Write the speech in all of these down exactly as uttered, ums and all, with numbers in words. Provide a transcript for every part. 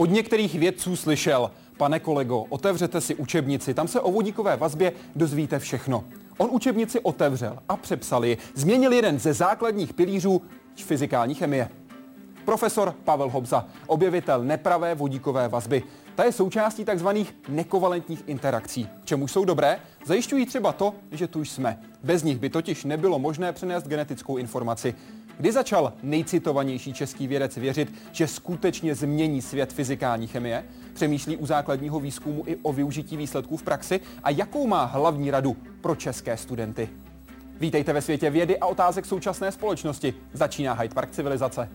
od některých vědců slyšel: pane kolego, otevřete si učebnici, tam se o vodíkové vazbě dozvíte všechno. On učebnici otevřel a přepsal ji, změnil jeden ze základních pilířů fyzikální chemie. Profesor Pavel Hobza, objevitel nepravé vodíkové vazby. Ta je součástí tzv. Nekovalentních interakcí. Čemuž jsou dobré? Zajišťují třeba to, že tu jsme. Bez nich by totiž nebylo možné přenést genetickou informaci. Kdy začal nejcitovanější český vědec věřit, že skutečně změní svět fyzikální chemie? Přemýšlí u základního výzkumu i o využití výsledků v praxi? A jakou má hlavní radu pro české studenty? Vítejte ve světě vědy a otázek současné společnosti. Začíná Hyde Park Civilizace.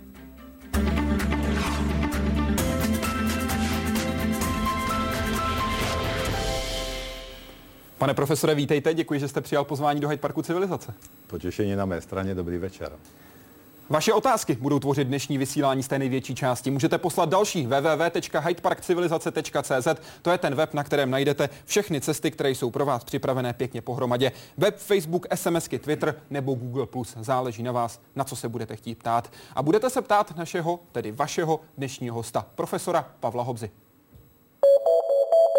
Pane profesore, vítejte, děkuji, že jste přijal pozvání do Hyde Parku Civilizace. Potěšení na mé straně, dobrý večer. Vaše otázky budou tvořit dnešní vysílání z té největší části. Můžete poslat další w w w tečka hyde park civilizace tečka c z. To je ten web, na kterém najdete všechny cesty, které jsou pro vás připravené pěkně pohromadě. Web, Facebook, SMSky, Twitter nebo Google plus. Záleží na vás, na co se budete chtít ptát. A budete se ptát našeho, tedy vašeho dnešního hosta, profesora Pavla Hobzy.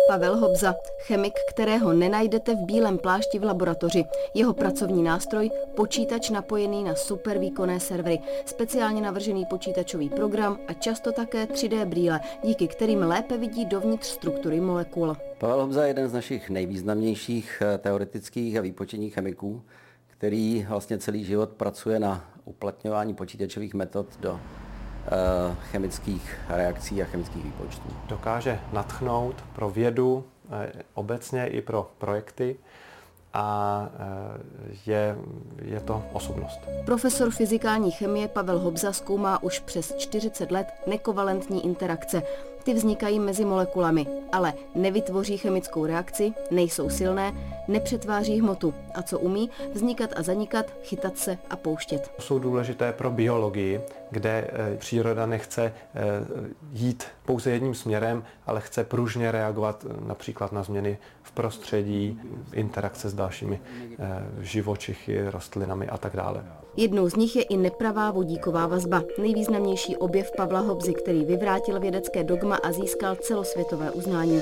Pavel Hobza, chemik, kterého nenajdete v bílém plášti v laboratoři. Jeho pracovní nástroj, počítač napojený na supervýkonné servery, speciálně navržený počítačový program a často také tři dé brýle, díky kterým lépe vidí dovnitř struktury molekul. Pavel Hobza je jeden z našich nejvýznamnějších teoretických a výpočetních chemiků, který vlastně celý život pracuje na uplatňování počítačových metod do chemických reakcí a chemických výpočtů. Dokáže nadchnout pro vědu, obecně i pro projekty a je, je to osobnost. Profesor fyzikální chemie Pavel Hobza zkoumá už přes čtyřicet let nekovalentní interakce. Ty vznikají mezi molekulami, ale nevytvoří chemickou reakci, nejsou silné, nepřetváří hmotu. A co umí? Vznikat a zanikat, chytat se a pouštět. Jsou důležité pro biologii, kde příroda nechce jít pouze jedním směrem, ale chce pružně reagovat například na změny v prostředí, interakce s dalšími živočichy, rostlinami a tak dále. Jednou z nich je i nepravá vodíková vazba, nejvýznamnější objev Pavla Hobzy, který vyvrátil vědecké dogma a získal celosvětové uznání.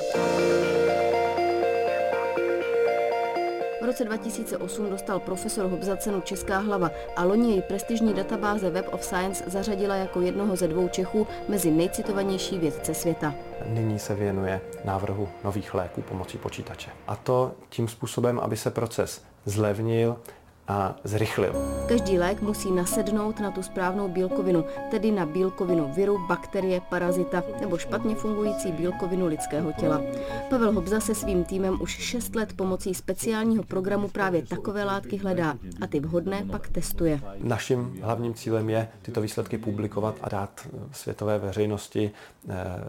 V roce dva tisíce osm dostal profesor Hobza cenu Česká hlava a loni jej prestižní databáze Web of Science zařadila jako jednoho ze dvou Čechů mezi nejcitovanější vědce světa. Nyní se věnuje návrhu nových léků pomocí počítače. A to tím způsobem, aby se proces zlevnil a zrychlil. Každý lék musí nasednout na tu správnou bílkovinu, tedy na bílkovinu viru, bakterie, parazita nebo špatně fungující bílkovinu lidského těla. Pavel Hobza se svým týmem už šest let pomocí speciálního programu právě takové látky hledá a ty vhodné pak testuje. Naším hlavním cílem je tyto výsledky publikovat a dát světové veřejnosti,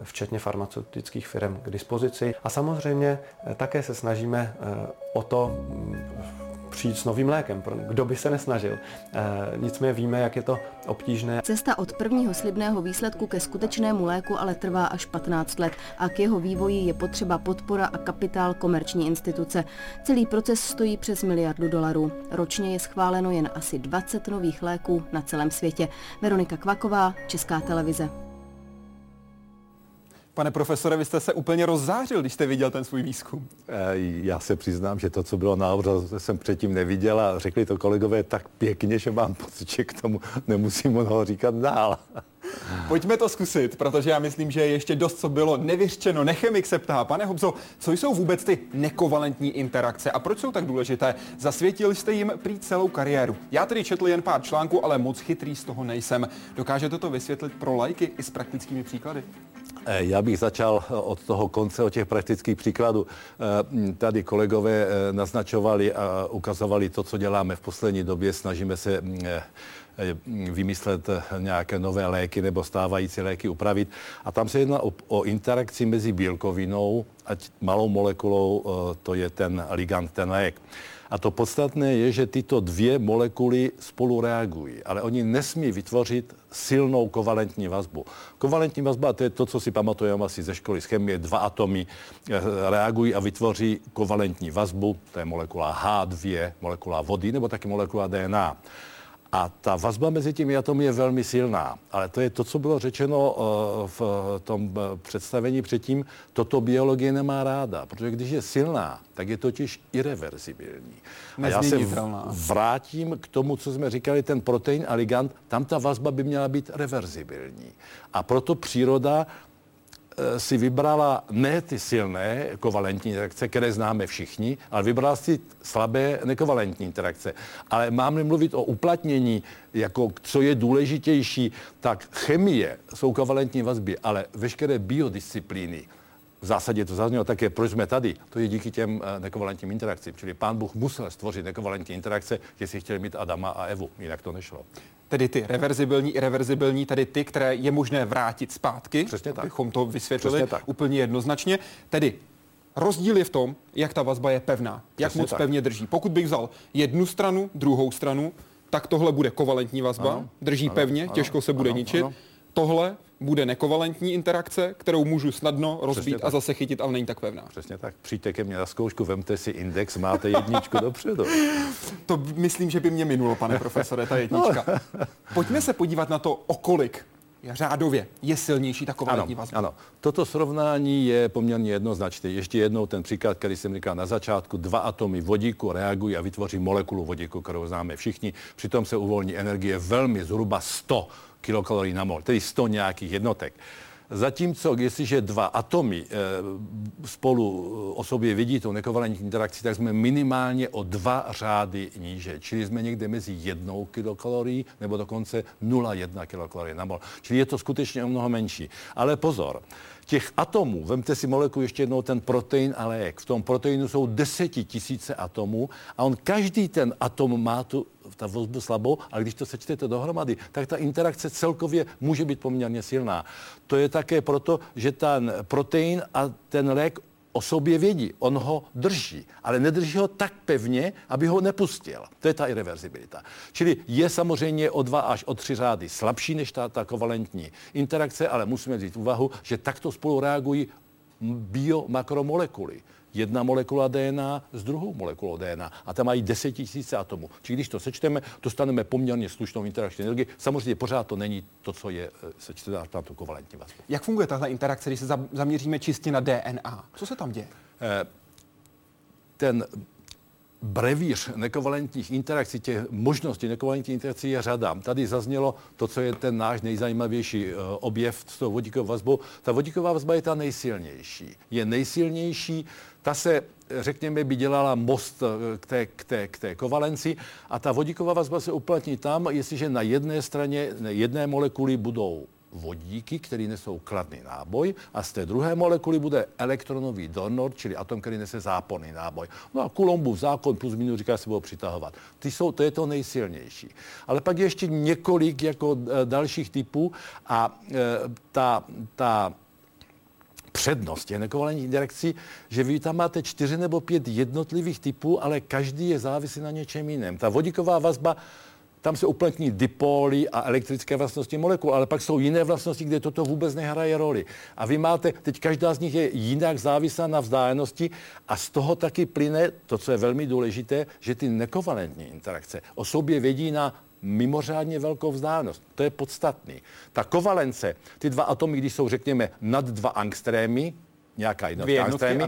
včetně farmaceutických firm, k dispozici. A samozřejmě také se snažíme o to přijít s novým lékem, kdo by se nesnažil. E, nicméně víme, jak je to obtížné. Cesta od prvního slibného výsledku ke skutečnému léku ale trvá až patnáct let a k jeho vývoji je potřeba podpora a kapitál komerční instituce. Celý proces stojí přes miliardu dolarů. Ročně je schváleno jen asi dvacet nových léků na celém světě. Veronika Kvaková, Česká televize. Pane profesore, vy jste se úplně rozzářil, když jste viděl ten svůj výzkum. Já se přiznám, že to, co bylo na obrazovce, jsem předtím neviděl a řekli to kolegové tak pěkně, že mám pocit, že k tomu nemusím mnoho říkat dál. Pojďme to zkusit, protože já myslím, že ještě dost, co bylo nevyřčeno. Nechemik se ptá: pane Hobzo, co jsou vůbec ty nekovalentní interakce a proč jsou tak důležité? Zasvětil jste jim prý celou kariéru. Já tedy četl jen pár článků, ale moc chytrý z toho nejsem. Dokážete to vysvětlit pro laiky i s praktickými příklady? Já bych začal od toho konce, od těch praktických příkladů. Tady kolegové naznačovali a ukazovali to, co děláme v poslední době. Snažíme se vymyslet nějaké nové léky nebo stávající léky upravit. A tam se jedná o, o interakci mezi bílkovinou a malou molekulou, to je ten ligand, ten lék. A to podstatné je, že tyto dvě molekuly spolu reagují, ale oni nesmí vytvořit silnou kovalentní vazbu. Kovalentní vazba, to je to, co si pamatujeme asi ze školy z chemie, dva atomy reagují a vytvoří kovalentní vazbu, to je molekula H dvě, molekula vody nebo taky molekula D N A. A ta vazba mezi těmi atomy je velmi silná, ale to je to, co bylo řečeno v tom představení předtím, toto biologie nemá ráda, protože když je silná, tak je totiž irreverzibilní. A já se vrátím k tomu, co jsme říkali, ten protein a ligand, tam ta vazba by měla být reverzibilní. A proto příroda si vybrala ne ty silné kovalentní interakce, které známe všichni, ale vybrala si slabé nekovalentní interakce. Ale mám-li mluvit o uplatnění, jako co je důležitější, tak chemie jsou kovalentní vazby, ale veškeré biodisciplíny, v zásadě to zaznělo také, proč jsme tady, to je díky těm nekovalentním interakcím. Čili pán Bůh musel stvořit nekovalentní interakce, jestli chtěl mít Adama a Evu, jinak to nešlo. Tedy ty reverzibilní, irreverzibilní, tedy ty, které je možné vrátit zpátky. Přesně tak. Abychom to vysvětlili úplně jednoznačně. Tedy rozdíl je v tom, jak ta vazba je pevná, jak Přesně moc tak. pevně drží. Pokud bych vzal jednu stranu, druhou stranu, tak tohle bude kovalentní vazba, ano, drží ano, pevně, ano, těžko se bude ano, ničit. Ano. Tohle bude nekovalentní interakce, kterou můžu snadno rozbít a zase chytit, ale není tak pevná. Přesně tak. Přijďte ke mně na zkoušku, vemte si index, máte jedničku dopředu. To myslím, že by mě minulo, pane profesore, ta jednička. No. Pojďme se podívat na to, o kolik řádově je silnější ta kovalentní vazba. Ano, toto srovnání je poměrně jednoznačné. Ještě jednou ten příklad, který jsem říkal na začátku, dva atomy vodíku reagují a vytvoří molekulu vodíku, kterou známe všichni. Přitom se uvolní energie velmi zhruba sto kilokalorií na mol, tedy sto nějakých jednotek. Zatímco, jestliže dva atomy e, spolu o sobě vidí tu nekovalentní interakci, tak jsme minimálně o dva řády níže. Čili jsme někde mezi jednou kilokalorií nebo dokonce nula celá jedna kilokalorie na mol. Čili je to skutečně o mnoho menší. Ale pozor, těch atomů, vemte si molekulu ještě jednou, ten protein a lék. V tom proteinu jsou desetitisíce atomů a on každý ten atom má tu ta vazbu slabou, ale když to sečtete dohromady, tak ta interakce celkově může být poměrně silná. To je také proto, že ten protein a ten lék o sobě vědí, on ho drží, ale nedrží ho tak pevně, aby ho nepustil. To je ta irreverzibilita. Čili je samozřejmě o dva až o tři řády slabší než ta, ta kovalentní interakce, ale musíme vzít v úvahu, že takto spolu reagují biomakromolekuly. Jedna molekula D N A s druhou molekulou D N A. A tam mají deset tisíc atomů. Či když to sečteme, dostaneme poměrně slušnou interakční energii. Samozřejmě pořád to není to, co je sečtená na tu kovalentní vazbu. Jak funguje tahle interakce, když se zaměříme čistě na D N A? Co se tam děje? Ten brevíř nekovalentních interakcí, těch možností nekovalentních interakcí je řada. Tady zaznělo to, co je ten náš nejzajímavější objev s tou vodíkovou vazbou. Ta vodíková vazba je ta nejsilnější. Je nejsilnější, ta se, řekněme, by dělala most k té, k té, k té kovalenci a ta vodíková vazba se uplatní tam, jestliže na jedné straně, na jedné molekuly budou vodíky, který nesou kladný náboj a z té druhé molekuly bude elektronový donor, čili atom, který nese záporný náboj. No a Coulombův zákon plus minus říká, že se budou přitahovat. Ty jsou, to je to nejsilnější. Ale pak ještě několik jako dalších typů a e, ta, ta přednost je nekovalentní interakcí, že vy tam máte čtyři nebo pět jednotlivých typů, ale každý je závislý na něčem jiném. Ta vodíková vazba, tam se uplatní dipóly a elektrické vlastnosti molekul, ale pak jsou jiné vlastnosti, kde toto vůbec nehraje roli. A vy máte, teď každá z nich je jinak závislá na vzdálenosti a z toho taky plyne to, co je velmi důležité, že ty nekovalentní interakce o sobě vědí na mimořádně velkou vzdálenost. To je podstatný. Ta kovalence, ty dva atomy, když jsou, řekněme, nad dva angstrémy, nějaká jednotka angstrémy,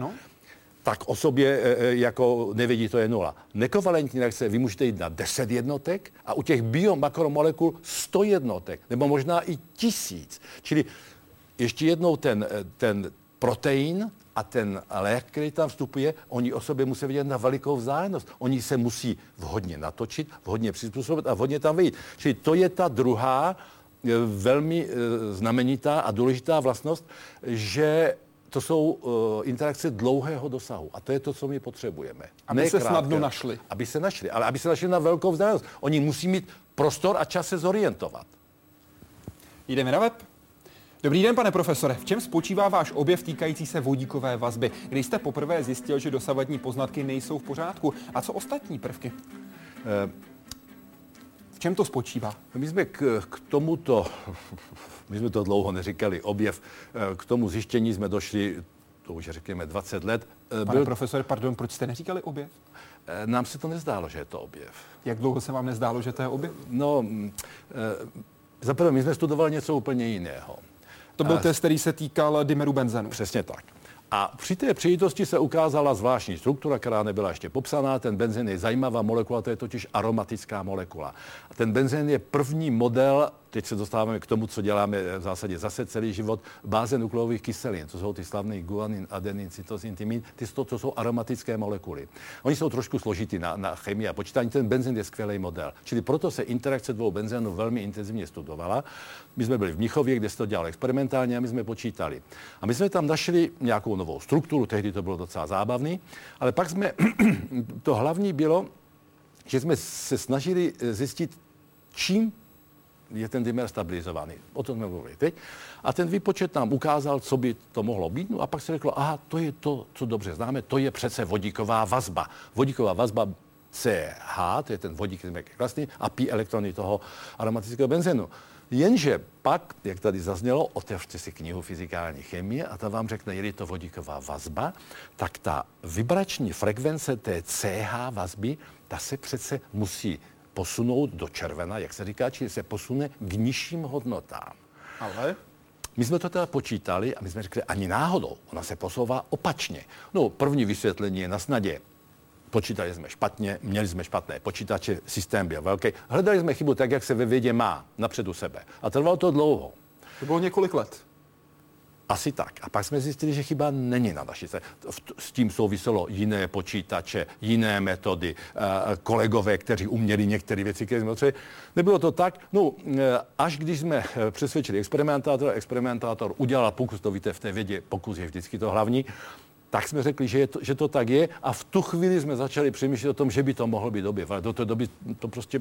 tak o sobě jako nevědí, to je nula. Nekovalentní reakce vy můžete jít na deset jednotek a u těch biomakromolekul sto jednotek, nebo možná i tisíc. Čili ještě jednou ten, ten protein a ten lék, který tam vstupuje, oni o sobě musí vědět na velikou vzdálenost. Oni se musí vhodně natočit, vhodně přizpůsobit a vhodně tam vyjít. Čili to je ta druhá velmi znamenitá a důležitá vlastnost, že to jsou uh, interakce dlouhého dosahu. A to je to, co my potřebujeme. Aby ne se krátké, snadno našli. Aby se našli, ale aby se našli na velkou vzdálenost. Oni musí mít prostor a čas se zorientovat. Jdeme na web. Dobrý den, pane profesore. V čem spočívá váš objev týkající se vodíkové vazby? Když jste poprvé zjistil, že dosavadní poznatky nejsou v pořádku? A co ostatní prvky? Eh, v čem to spočívá? My jsme k, k tomuto... My jsme to dlouho neříkali, objev. K tomu zjištění jsme došli to už řekněme dvacet let. Pane byl... profesore, pardon, proč jste neříkali objev? Nám se to nezdálo, že je to objev. Jak dlouho se vám nezdálo, že to je objev? No, zaprvé, my jsme studovali něco úplně jiného. To byl A... test, který se týkal dimeru benzenu. Přesně tak. A při té příležitosti se ukázala zvláštní struktura, která nebyla ještě popsaná. Ten benzen je zajímavá molekula, to je totiž aromatická molekula. A ten benzen je první model, teď se dostáváme k tomu, co děláme v zásadě zase celý život, báze nukleových kyselin, co jsou ty slavné guanin, adenin, cytosin, tymin, ty to, to jsou aromatické molekuly. Oni jsou trošku složitý na, na chemii a počítání, ten benzen je skvělý model. Čili proto se interakce dvou benzenů velmi intenzivně studovala. My jsme byli v Mnichově, kde se to dělalo experimentálně a my jsme počítali. A my jsme tam našli nějakou novou strukturu, tehdy to bylo docela zábavný, ale pak jsme, to hlavní bylo, že jsme se snažili zjistit, čím je ten dimer stabilizovaný. O tom jsme mluvili teď. A ten výpočet nám ukázal, co by to mohlo být. No a pak se řeklo, aha, to je to, co dobře známe, to je přece vodíková vazba. Vodíková vazba C H, to je ten vodík, který je krásný, a pi elektrony toho aromatického benzenu. Jenže pak, jak tady zaznělo, otevřte si knihu fyzikální chemie a ta vám řekne, je-li to vodíková vazba, tak ta vibrační frekvence té C H vazby, ta se přece musí posunout do červena, jak se říká, čili se posune k nižším hodnotám. Ale? My jsme to teda počítali a my jsme řekli, ani náhodou, ona se posouvá opačně. No, první vysvětlení je na snadě. Počítali jsme špatně, měli jsme špatné počítače, systém byl velký. Hledali jsme chybu tak, jak se ve vědě má, napředu sebe. A trvalo to dlouho. To bylo několik let. Asi tak. A pak jsme zjistili, že chyba není na naší straně. S tím souviselo jiné počítače, jiné metody, kolegové, kteří uměli některé věci, které jsme potřebovali. Nebylo to tak. No, až když jsme přesvědčili experimentátora, experimentátor udělal pokus, to víte, v té vědě pokus je vždycky to hlavní, tak jsme řekli, že, je to, že to tak je a v tu chvíli jsme začali přemýšlet o tom, že by to mohlo být objev. Ale do té doby to prostě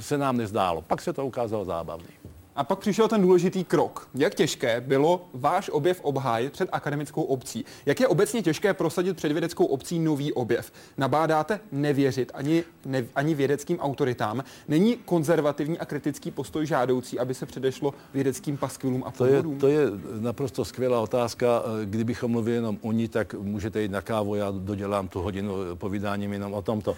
se nám nezdálo. Pak se to ukázalo zábavný. A pak přišel ten důležitý krok. Jak těžké bylo váš objev obhájit před akademickou obcí? Jak je obecně těžké prosadit před vědeckou obcí nový objev? Nabádáte nevěřit ani, ne, ani vědeckým autoritám. Není konzervativní a kritický postoj žádoucí, aby se předešlo vědeckým paskvilům a podvodům? To je, to je naprosto skvělá otázka. Kdybychom mluvili jenom o ní, tak můžete jít na kávu, já dodělám tu hodinu povídáním jenom o tomto.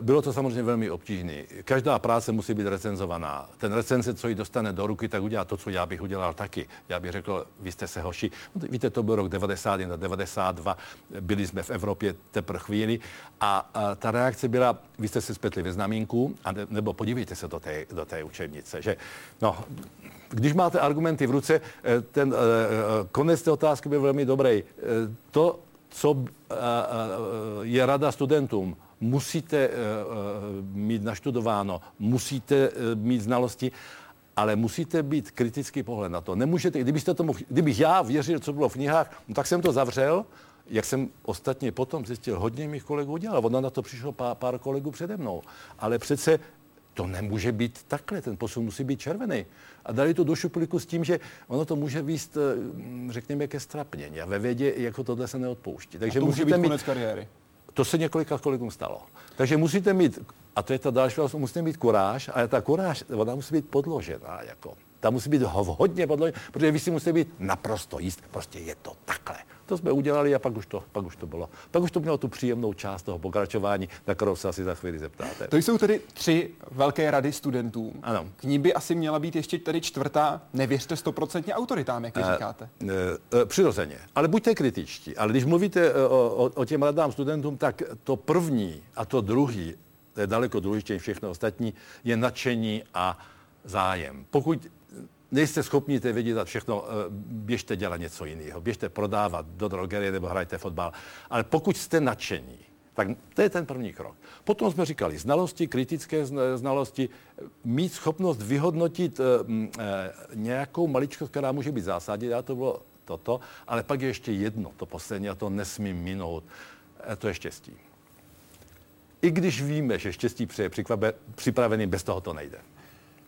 Bylo to samozřejmě velmi obtížné. Každá práce musí být recenzovaná. Ten recenze, co ji dostane do ruky, tak udělá to, co já bych udělal taky. Já bych řekl, vy jste se hoši. Víte, to byl rok devadesát jedna, devadesát dva, byli jsme v Evropě teprve chvíli a, a ta reakce byla, vy jste se zpětli ve znamínku, a ne, nebo podívejte se do té, do té učebnice, že no, když máte argumenty v ruce, ten konec té otázky byl velmi dobrý. To, co je rada studentům, musíte mít naštudováno, musíte mít znalosti, ale musíte být kritický pohled na to. Nemůžete, kdybyste tomu, kdybych já věřil, co bylo v knihách, no tak jsem to zavřel, jak jsem ostatně potom zjistil, hodně mých kolegů udělal. Ona na to přišlo pár, pár kolegů přede mnou. Ale přece to nemůže být takhle, ten posun musí být červený. A dali to do šuplíku s tím, že ono to může vést, řekněme, ke ztrapnění. A ve vědě jako tohle se neodpouští. Takže a to může být mít, konec kariéry. To se několika kolegům stalo. Takže musíte mít... A to je ta další věc, musí mít kuráž, ale ta kuráž, ona musí být podložená, jako. Ta musí být hodně podložená, protože vy si musíte být naprosto jist, prostě je to takhle. To jsme udělali a pak už to, pak už to bylo. Pak už to mělo tu příjemnou část toho pokračování, na kterou se asi za chvíli zeptáte. To jsou tedy tři velké rady studentům. Ano. K ní by asi měla být ještě tady čtvrtá, nevěřte stoprocentně autoritám, jak je říkáte. E, e, přirozeně, ale buďte kritičtí. Ale když mluvíte o, o, o těm radám studentům, tak to první a to druhý, to je daleko důležitější všechno ostatní, je nadšení a zájem. Pokud nejste schopni to vědět všechno, běžte dělat něco jiného. Běžte prodávat do drogerie nebo hrajte fotbal. Ale pokud jste nadšení, tak to je ten první krok. Potom jsme říkali znalosti, kritické znalosti, mít schopnost vyhodnotit nějakou maličkost, která může být zásadní. A to bylo toto, ale pak je ještě jedno, to poslední, a to nesmím minout, to je štěstí. I když víme, že štěstí přeje připravený, bez toho to nejde.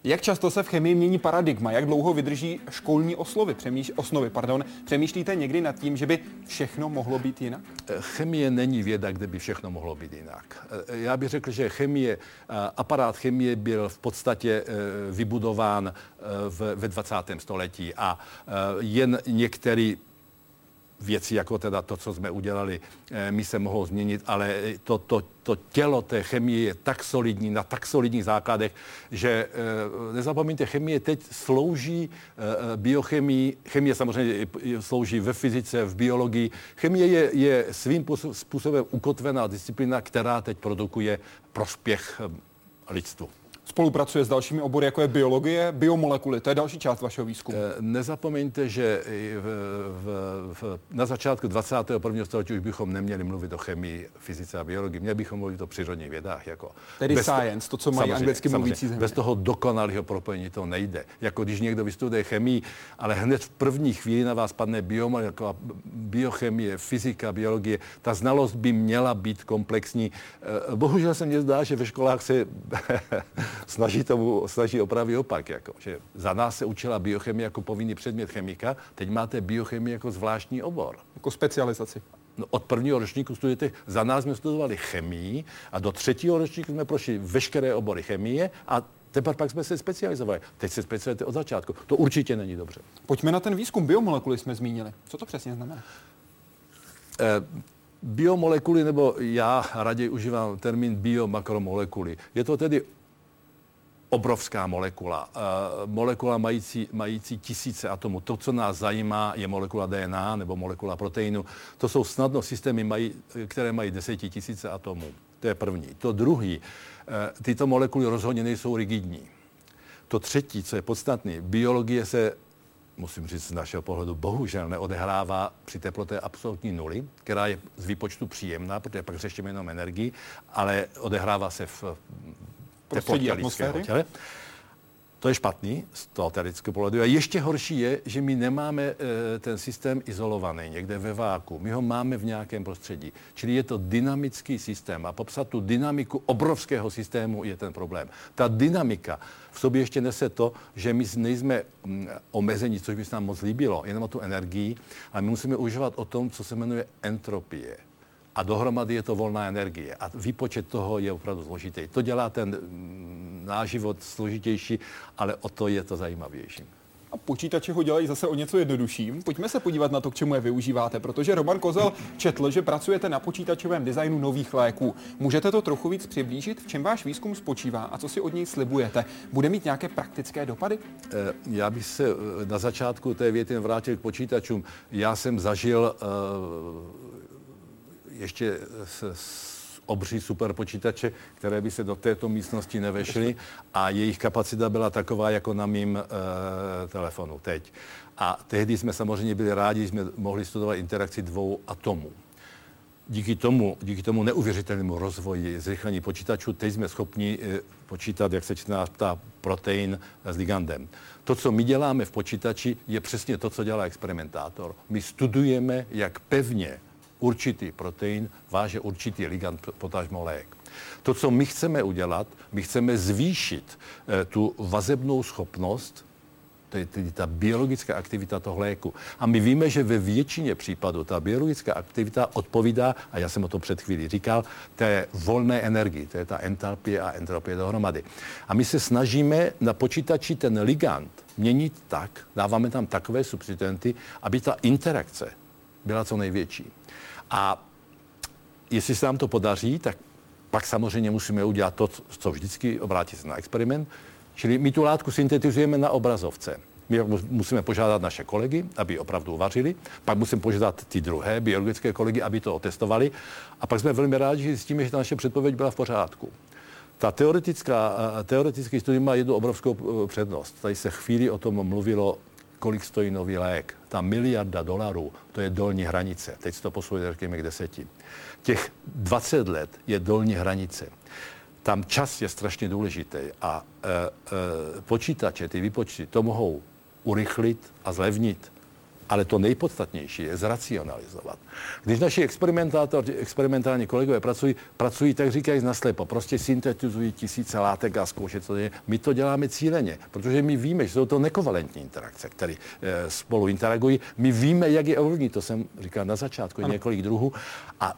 Jak často se v chemii mění paradigma? Jak dlouho vydrží školní osnovy? Přemýš, osnovy, pardon. Přemýšlíte někdy nad tím, že by všechno mohlo být jinak? Chemie není věda, kde by všechno mohlo být jinak. Já bych řekl, že chemie, aparát chemie byl v podstatě vybudován ve dvacátém století a jen některý věci jako teda to, co jsme udělali, my se mohou změnit, ale to, to, to tělo té chemie je tak solidní, na tak solidních základech, že nezapomeňte, chemie teď slouží biochemii, chemie samozřejmě slouží ve fyzice, v biologii. Chemie je, je svým způsobem ukotvená disciplína, která teď produkuje prospěch lidstvu. Spolupracuje s dalšími obory, jako je biologie, biomolekuly. To je další část vašeho výzkumu. Nezapomeňte, že v, v, v, na začátku dvacátého prvního století už bychom neměli mluvit o chemii, fyzice a biologii. Měli bychom mluvit o přírodních vědách. Jako tedy science, to, to, co mají anglicky mluvící země. Bez toho dokonalého propojení to nejde. Jako když někdo vystuduje chemii, ale hned v první chvíli na vás padne biomolekula, biochemie, fyzika, biologie. Ta znalost by měla být komplexní. Bohužel se mně zdá, že ve školách se snaží tomu, snaží opravit opak, jako, že za nás se učila biochemie jako povinný předmět chemika, teď máte biochemii jako zvláštní obor. Jako specializaci. No, od prvního ročníku studujete, za nás jsme studovali chemii a do třetího ročníku jsme prošli veškeré obory chemie a teprve pak jsme se specializovali. Teď se specializujete od začátku. To určitě není dobře. Pojďme na ten výzkum. Biomolekuly jsme zmínili. Co to přesně znamená? Eh, biomolekuly, nebo já raději užívám termín biomakromolekuly. Je to tedy obrovská molekula, uh, molekula mající, mající tisíce atomů. To, co nás zajímá, je molekula D N A nebo molekula proteinu. To jsou snadno systémy, mají, které mají desetitisíce atomů. To je první. To druhý, uh, tyto molekuly rozhodně nejsou rigidní. To třetí, co je podstatné, biologie se, musím říct z našeho pohledu, bohužel neodehrává při teplotě absolutní nuly, která je z výpočtu příjemná, protože pak řešíme jenom energii, ale odehrává se v prostředí atmosféry. Těle. To je špatný z toho teoretického pohledu. A ještě horší je, že my nemáme e, ten systém izolovaný někde ve váku. My ho máme v nějakém prostředí. Čili je to dynamický systém. A popsat tu dynamiku obrovského systému je ten problém. Ta dynamika v sobě ještě nese to, že my nejsme omezení, což by se nám moc líbilo, jenom o tu energii, ale my musíme uvažovat o tom, co se jmenuje entropie. A dohromady je to volná energie. A výpočet toho je opravdu složitý. To dělá ten náš život složitější, ale o to je to zajímavější. A počítače ho dělají zase o něco jednodušším. Pojďme se podívat na to, k čemu je využíváte, protože Roman Kozel četl, že pracujete na počítačovém designu nových léků. Můžete to trochu víc přiblížit, v čem váš výzkum spočívá a co si od něj slibujete? Bude mít nějaké praktické dopady? Já bych se na začátku té věty vrátil k počítačům. Já jsem zažil Uh, ještě obří superpočítače, které by se do této místnosti nevešly a jejich kapacita byla taková jako na mým e, telefonu teď. A tehdy jsme samozřejmě byli rádi, že jsme mohli studovat interakci dvou atomů. Díky tomu, díky tomu neuvěřitelnému rozvoji, zrychlení počítačů, teď jsme schopni e, počítat, jak se čtená ta protein s ligandem. To, co my děláme v počítači, je přesně to, co dělá experimentátor. My studujeme, jak pevně určitý protein váže určitý ligand, potažmo lék. To, co my chceme udělat, my chceme zvýšit eh, tu vazebnou schopnost, to je tedy ta biologická aktivita toho léku. A my víme, že ve většině případů ta biologická aktivita odpovídá, a já jsem o tom před chvílí říkal, té volné energii, to je ta entalpie a entropie dohromady. A my se snažíme na počítači ten ligand měnit tak, dáváme tam takové substituenty, aby ta interakce byla co největší. A jestli se nám to podaří, tak pak samozřejmě musíme udělat to, co vždycky, obrátit se na experiment. Čili my tu látku syntetizujeme na obrazovce. My musíme požádat naše kolegy, aby opravdu uvařili, pak musíme požádat ty druhé biologické kolegy, aby to otestovali a pak jsme velmi rádi, že zjistíme, že ta naše předpověď byla v pořádku. Ta teoretická, teoretický studium má jednu obrovskou přednost. Tady se chvíli o tom mluvilo, kolik stojí nový lék. Ta miliarda dolarů, to je dolní hranice. Teď se to posouvá, řekněme, k deseti. Těch dvacet let je dolní hranice. Tam čas je strašně důležitý a e, e, počítače, ty výpočty, to mohou urychlit a zlevnit. Ale to nejpodstatnější je zracionalizovat. Když naši experimentátoři, experimentální kolegové pracují, pracují tak říkají naslepo, prostě syntetizují tisíce látek a zkouší, co je. My to děláme cíleně, protože my víme, že jsou to nekovalentní interakce, které e, spolu interagují. My víme, jak je ovlivní, to jsem říkal na začátku, několik druhů. A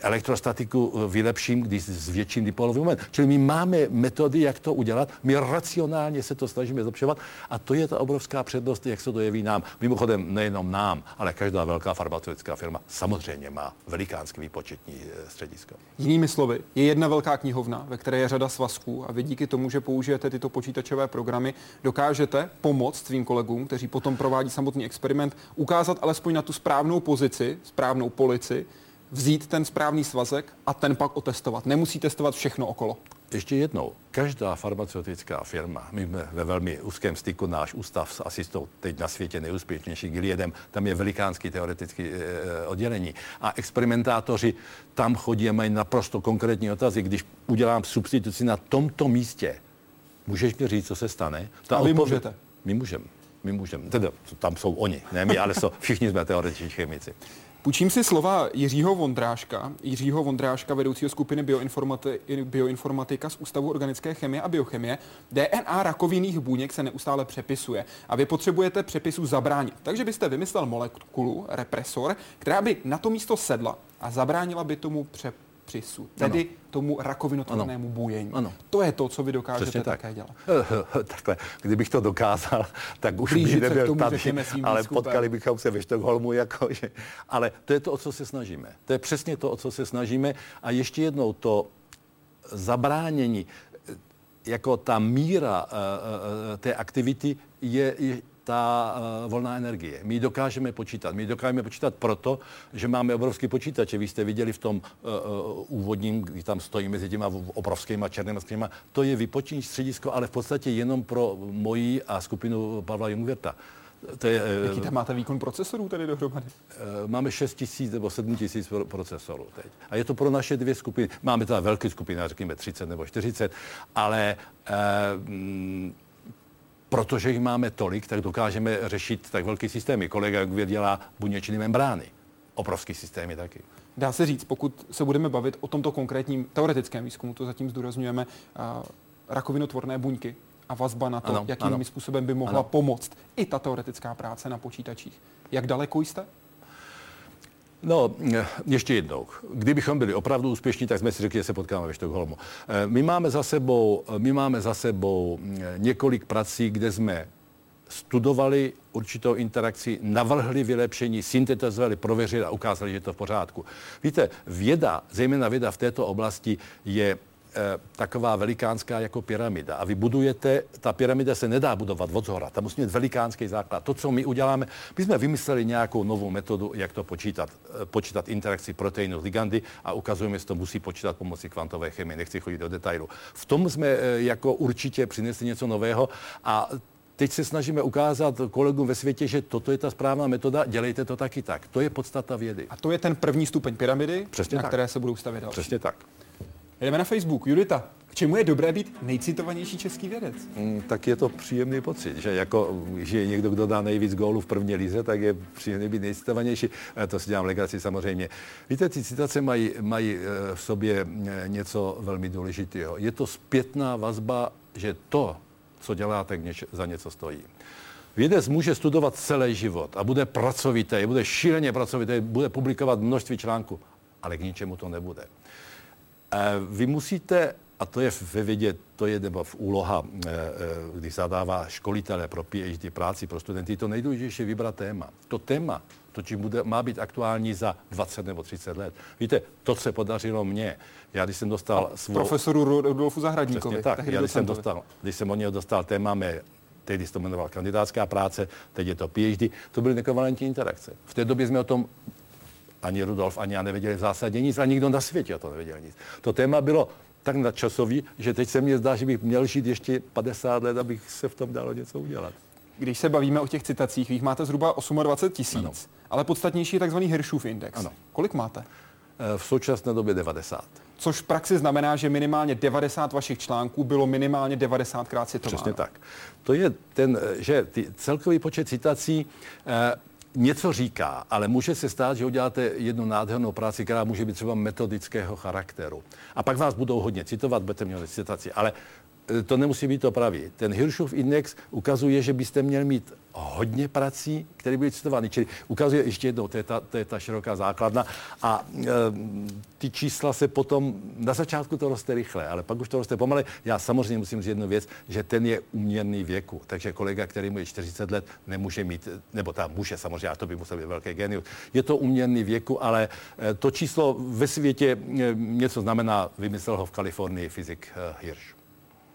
elektrostatiku vylepším, když zvětším dipolový moment. Čili my máme metody, jak to udělat, my racionálně se to snažíme zlepšovat a to je ta obrovská přednost, jak se to jeví nám. Mimochodem nejenom nám, ale každá velká farmaceutická firma samozřejmě má velikánský výpočetní středisko. Jinými slovy, je jedna velká knihovna, ve které je řada svazků a vy díky tomu, že použijete tyto počítačové programy, dokážete pomoct svým kolegům, kteří potom provádí samotný experiment, ukázat alespoň na tu správnou pozici, správnou polici, vzít ten správný svazek a ten pak otestovat. Nemusí testovat všechno okolo. Ještě jednou, každá farmaceutická firma, my jsme ve velmi úzkém styku, náš ústav s asistou teď na světě nejúspěšnější Gileadem, tam je velikánský teoretický e, oddělení a experimentátoři tam chodí a mají naprosto konkrétní otázky. Když udělám substituci na tomto místě, můžeš mi říct, co se stane? Ta a vy odpověd... můžete. My můžeme, my můžeme. Teda tam jsou oni, ne my, ale jsou, všichni jsme teoretičtí chemici. Půjčím si slova Jiřího Vondráška, Jiřího Vondráška, vedoucího skupiny bioinformati- bioinformatika z Ústavu organické chemie a biochemie. D N A rakovinných buněk se neustále přepisuje a vy potřebujete přepisu zabránit. Takže byste vymyslel molekulu, represor, která by na to místo sedla a zabránila by tomu přepisu, tedy ano. tomu rakovinotvornému bujení. Ano. To je to, co vy dokážete tak. také dělat. Takhle, kdybych to dokázal, tak už bych nebyl tomu, tady, ale výzkupem. Potkali bychom se ve Štokholmu. Jako, že... Ale to je to, o co se snažíme. To je přesně to, o co se snažíme. A ještě jednou to zabránění, jako ta míra uh, té aktivity je... je ta uh, volná energie. My ji dokážeme počítat. My ji dokážeme počítat proto, že máme obrovský počítače. Vy jste viděli v tom uh, uh, úvodním, kdy tam stojí mezi těma obrovskýma černýma skříma. To je výpočetní středisko, ale v podstatě jenom pro moji a skupinu Pavla Jungwirtha. To je, jaký tam máte výkon procesorů tady dohromady? Máme šest tisíc nebo sedm tisíc procesorů teď. A je to pro naše dvě skupiny. Máme teda velké skupiny, řekněme třicet nebo čtyřicet, ale... Uh, protože jich máme tolik, tak dokážeme řešit tak velký systémy. Kolega Jungwirth dělá buněčné membrány. Obrovský systémy taky. Dá se říct, pokud se budeme bavit o tomto konkrétním teoretickém výzkumu, to zatím zdůrazňujeme, uh, rakovinotvorné buňky a vazba na to, ano, jakým ano. způsobem by mohla ano. pomoct i ta teoretická práce na počítačích. Jak daleko jste? No, ještě jednou. Kdybychom byli opravdu úspěšní, tak jsme si řekli, že se potkáme ve Štokholmu. My máme za sebou, my máme za sebou několik prací, kde jsme studovali určitou interakci, navrhli vylepšení, syntetizovali, prověřili a ukázali, že je to v pořádku. Víte, věda, zejména věda v této oblasti je taková velikánská jako pyramida. A vy budujete, ta pyramida se nedá budovat od zhora, tam musí mít velikánský základ. To, co my uděláme, my jsme vymysleli nějakou novou metodu, jak to počítat. Počítat interakci proteinu s ligandy a ukazujeme, že to musí počítat pomocí kvantové chemie. Nechci chodit do detailu. V tom jsme jako určitě přinesli něco nového a teď se snažíme ukázat kolegům ve světě, že toto je ta správná metoda, dělejte to taky tak. To je podstata vědy. A to je ten první stupeň pyramidy, přesně na tak. které se budou stavět další. Přesně tak. Jdeme na Facebook. Judita, k čemu je dobré být nejcitovanější český vědec? Mm, tak je to příjemný pocit, že jako, že je někdo, kdo dá nejvíc gólů v první lize, tak je příjemný být nejcitovanější. To si dělám legraci samozřejmě. Víte, ty citace mají, mají v sobě něco velmi důležitého. Je to zpětná vazba, že to, co děláte, za něco stojí. Vědec může studovat celý život a bude pracovitý, bude šíleně pracovitý, bude publikovat množství článků, ale k ničemu to nebude. Vy musíte, a to je ve vědě, to je nebo v úloha, když zadává školitele pro P H D práci, pro studenty, to nejdůležitější je vybrat téma. To téma, to čím bude, má být aktuální za dvacet nebo třicet let. Víte, to se podařilo mně. Já když jsem dostal... Svou... Profesoru Rudolfu Zahradníkovi. Tak, já když jsem, dostal, když jsem od něho dostal téma mé, tehdy se to jmenoval kandidátská práce, teď je to P H D, to byly nekovalentní interakce. V té době jsme o tom... Ani Rudolf, ani já nevěděli v zásadě nic, a nikdo na světě o to nevěděl nic. To téma bylo tak nadčasový, že teď se mně zdá, že bych měl žít ještě padesát let, abych se v tom dalo něco udělat. Když se bavíme o těch citacích, vy jich máte zhruba dvacet osm tisíc, ano. ale podstatnější je takzvaný Hirschův index. Ano. Kolik máte? V současné době devadesát. Což v praxi znamená, že minimálně devadesát vašich článků bylo minimálně devadesátkrát citováno. Přesně tak. To je ten, že ty celkový počet citací... Eh, něco říká, ale může se stát, že uděláte jednu nádhernou práci, která může být třeba metodického charakteru. A pak vás budou hodně citovat, budete mít citaci, ale to nemusí být to pravý. Ten Hirschův index ukazuje, že byste měl mít hodně prací, které byly citovány. Čili ukazuje ještě jednou, to je ta, to je ta široká základna. A e, ty čísla se potom, na začátku to roste rychle, ale pak už to roste pomale. Já samozřejmě musím říct jednu věc, že ten je uměrný věku. Takže kolega, který mu je čtyřicet let, nemůže mít, nebo ta může samozřejmě, a to by musel být velký genius. Je to uměrný věku, ale to číslo ve světě něco znamená, vymyslel ho v Kalifornii fyzik Hirsch.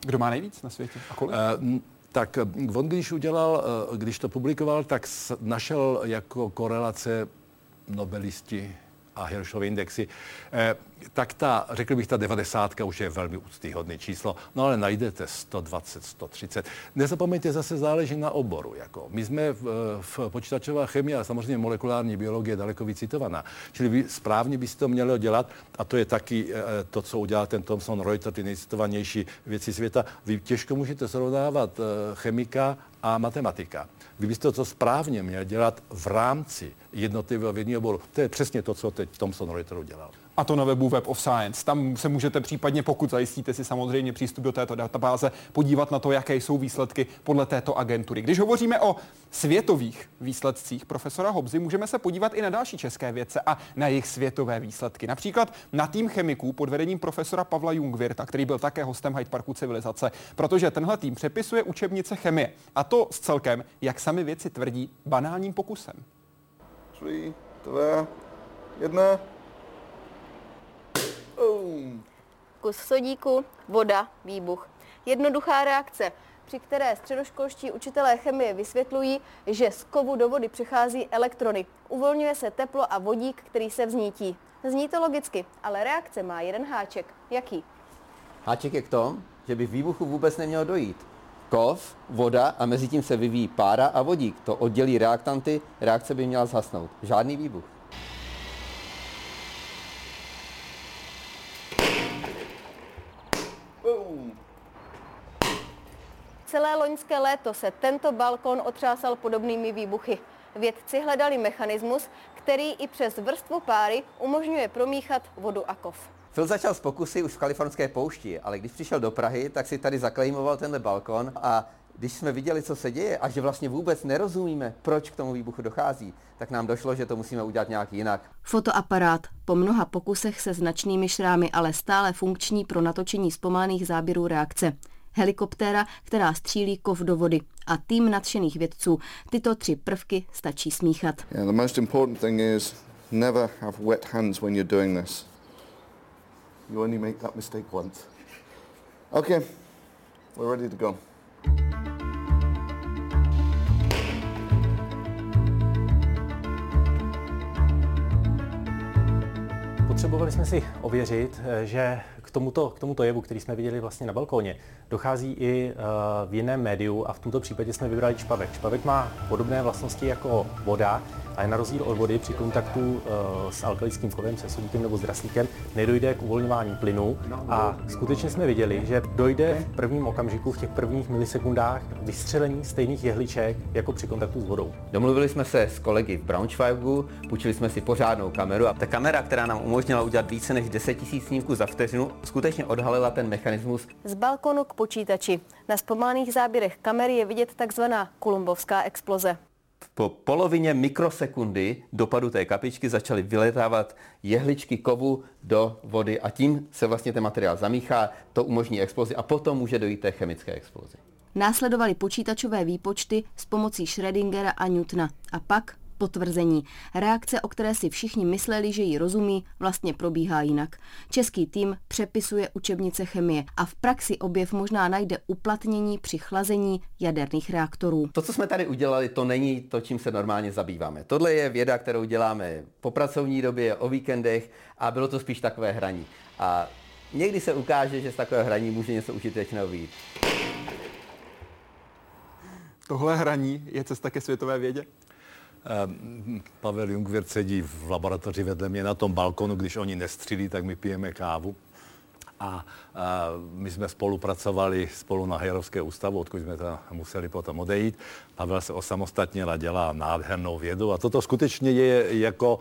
Kdo má nejvíc na světě? A kolik? Uh, tak on, když udělal, uh, když to publikoval, tak s, našel jako korelace nobelisti a Hirschovy indexy. Uh, tak ta, řekl bych, ta devadesátka už je velmi úctyhodné číslo, no ale najdete sto dvacet, sto třicet. Nezapomeňte, zase záleží na oboru. Jako. My jsme v, v počítačová chemie a samozřejmě molekulární biologie daleko víc citovaná. Čili by, správně by se to mělo dělat, a to je taky e, to, co udělal ten Thomson Reuters, ty nejcitovanější věci světa. Vy těžko můžete srovnávat e, chemika a matematika. Vy byste to správně měl dělat v rámci jednotlivého vědního oboru. To je přesně to, co teď Thomson Reuters udělal. A to na webu Web of Science. Tam se můžete případně, pokud zajistíte si samozřejmě přístup do této databáze, podívat na to, jaké jsou výsledky podle této agentury. Když hovoříme o světových výsledcích profesora Hobzy, můžeme se podívat i na další české vědce a na jejich světové výsledky. Například na tým chemiků pod vedením profesora Pavla Jungwirtha, který byl také hostem Hyde Parku Civilizace, protože tenhle tým přepisuje učebnice chemie. A to s celkem, jak sami vědci tvrdí, banálním pokusem. Tři, dva, jedna. Kus sodíku, voda, výbuch. Jednoduchá reakce, při které středoškolští učitelé chemie vysvětlují, že z kovu do vody přichází elektrony. Uvolňuje se teplo a vodík, který se vznítí. Zní to logicky, ale reakce má jeden háček. Jaký? Háček je k tomu, že by k výbuchu vůbec nemělo dojít. Kov, voda a mezi tím se vyvíjí pára a vodík. To oddělí reaktanty, reakce by měla zhasnout. Žádný výbuch. Celé loňské léto se tento balkon otřásal podobnými výbuchy. Vědci hledali mechanismus, který i přes vrstvu páry umožňuje promíchat vodu a kov. Phil začal s pokusy už v kalifornské poušti, ale když přišel do Prahy, tak si tady zaklejmoval tenhle balkon a když jsme viděli, co se děje a že vlastně vůbec nerozumíme, proč k tomu výbuchu dochází, tak nám došlo, že to musíme udělat nějak jinak. Fotoaparát. Po mnoha pokusech se značnými šrámy, ale stále funkční pro natočení zpomalených záběrů reakce. Helikoptéra, která střílí kov do vody, a tým nadšených vědců. Tyto tři prvky stačí smíchat. Yeah, the most important thing is never have wet hands when you're doing this. You only make that mistake once. Okay. We're ready to go. Potřebovali jsme si ověřit, že k tomuto, k tomuto jevu, který jsme viděli vlastně na balkóně, dochází i uh, v jiném médiu a v tomto případě jsme vybrali čpavek. Čpavek má podobné vlastnosti jako voda a na rozdíl od vody při kontaktu uh, s alkalickým kovem, se sodíkem nebo s draslíkem nedojde k uvolňování plynu a skutečně jsme viděli, že dojde v prvním okamžiku, v těch prvních milisekundách vystřelení stejných jehliček jako při kontaktu s vodou. Domluvili jsme se s kolegy v Braunschweigu, půjčili jsme si pořádnou kameru a ta kamera, která nám umožnila udělat více než deset tisíc snímků za vteřinu, skutečně odhalila ten mechanismus. Z balkonu k počítači. Na zpomalených záběrech kamery je vidět takzvaná kolumbovská exploze. Po polovině mikrosekundy dopadu té kapičky začaly vylétávat jehličky kovu do vody a tím se vlastně ten materiál zamíchá, to umožní explozi a potom může dojít té chemické explozi. Následovaly počítačové výpočty s pomocí Schrödingera a Newtona a pak potvrzení. Reakce, o které si všichni mysleli, že ji rozumí, vlastně probíhá jinak. Český tým přepisuje učebnice chemie a v praxi objev možná najde uplatnění při chlazení jaderných reaktorů. To, co jsme tady udělali, to není to, čím se normálně zabýváme. Tohle je věda, kterou děláme po pracovní době, o víkendech a bylo to spíš takové hraní. A někdy se ukáže, že z takového hraní může něco užitečného vyjít. Tohle hraní je cesta ke světové vědě? Pavel Jungwirth sedí v laboratoři vedle mě na tom balkonu, když oni nestřílí, tak my pijeme kávu. A, a my jsme spolupracovali spolu na Heyrovském ústavu, odkud jsme tam museli potom odejít. Pavel se osamostatnila, dělá nádhernou vědu a toto skutečně je jako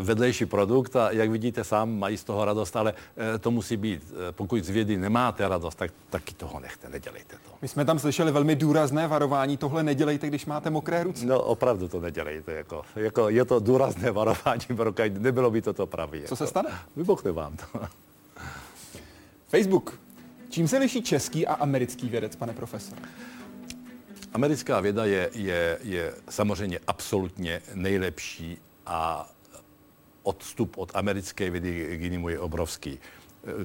vedlejší produkt a jak vidíte sám, mají z toho radost, ale to musí být. Pokud z vědy nemáte radost, tak taky toho nechte, nedělejte to. My jsme tam slyšeli velmi důrazné varování, tohle nedělejte, když máte mokré ruce. No opravdu to nedělejte, jako, jako je to důrazné varování, nebylo by to to pravý. Co jako. Se stane? Vybuchne vám to. Facebook. Čím se liší český a americký vědec, pane profesor? Americká věda je, je, je samozřejmě absolutně nejlepší a odstup od americké vědy k jinému je obrovský.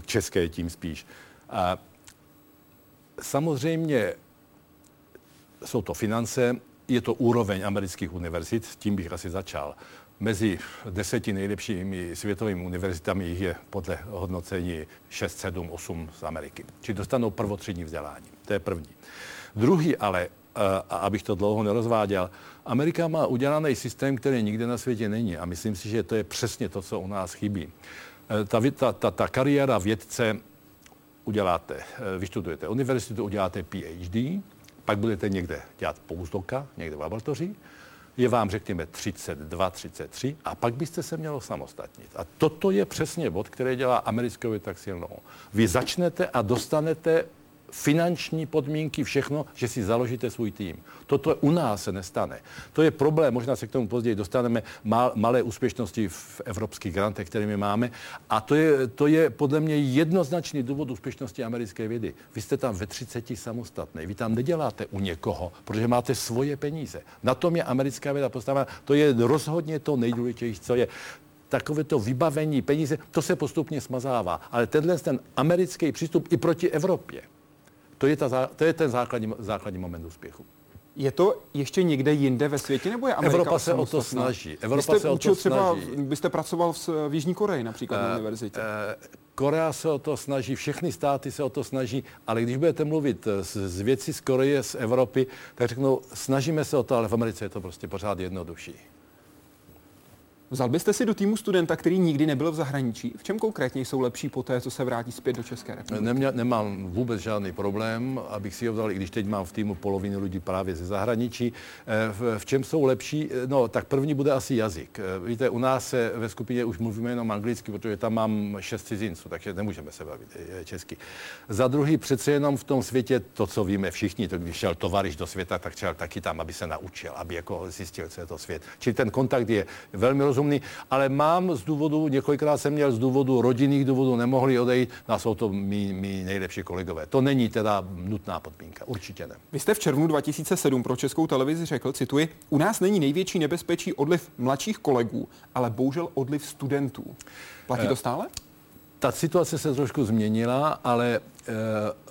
České tím spíš. A samozřejmě jsou to finance, je to úroveň amerických univerzit, tím bych asi začal. Mezi deseti nejlepšími světovými univerzitami je podle hodnocení šest, sedm, osm z Ameriky. Či dostanou prvotřídní vzdělání. To je první. Druhý ale, a abych to dlouho nerozváděl, Amerika má udělaný systém, který nikde na světě není. A myslím si, že to je přesně to, co u nás chybí. Ta, ta, ta, ta kariéra vědce uděláte, vyštudujete univerzitu, uděláte PhD, pak budete někde dělat postdoka, někde v laboratoři, je vám, řekněme, třicet dva, třicet tři a pak byste se mělo samostatnit. A toto je přesně bod, který dělá americkou vědu tak silnou. Vy začnete a dostanete finanční podmínky, všechno, že si založíte svůj tým. Toto u nás se nestane. To je problém, možná se k tomu později dostaneme, mal, malé úspěšnosti v evropských grantech, kterými máme. A to je, to je podle mě jednoznačný důvod úspěšnosti americké vědy. Vy jste tam ve třiceti samostatný. Vy tam neděláte u někoho, protože máte svoje peníze. Na tom je americká věda postavená. To je rozhodně to nejdůležitější, co je. Takové to vybavení, peníze, to se postupně smazává. Ale tenhle ten americký přístup i proti Evropě. To je, ta, to je ten základní, základní moment úspěchu. Je to ještě někde jinde ve světě, nebo je Amerika Evropa se o to snaží. Evropa byste se o to třeba, snaží. Byste pracoval v, v Jižní Koreji například na uh, univerzitě. Uh, Korea se o to snaží, všechny státy se o to snaží, ale když budete mluvit s, s vědci z Koreje, z Evropy, tak řeknou, snažíme se o to, ale v Americe je to prostě pořád jednodušší. Vzal byste si do týmu studenta, který nikdy nebyl v zahraničí? V čem konkrétně jsou lepší po té, co se vrátí zpět do České republiky? Nemě, nemám vůbec žádný problém, abych si ho vzal, i když teď mám v týmu polovinu lidí právě ze zahraničí. V, v čem jsou lepší? No, tak první bude asi jazyk. Víte, u nás se ve skupině už mluvíme jenom anglicky, protože tam mám šest cizinců, takže nemůžeme se bavit česky. Za druhý, přece jenom v tom světě to, co víme všichni, to když šel tovaryš do světa, tak šel taky tam, aby se naučil, aby jako zjistil, co je to svět. Čili ten kontakt je velmi rozumný, ale mám z důvodu, několikrát jsem měl z důvodu rodinných důvodů, nemohli odejít, a jsou to mý, mý nejlepší kolegové. To není teda nutná podmínka, určitě ne. Vy jste v červnu dva tisíce sedm pro Českou televizi řekl, cituji, u nás není největší nebezpečí odliv mladších kolegů, ale bohužel odliv studentů. Platí to stále? Ta situace se trošku změnila, ale eh,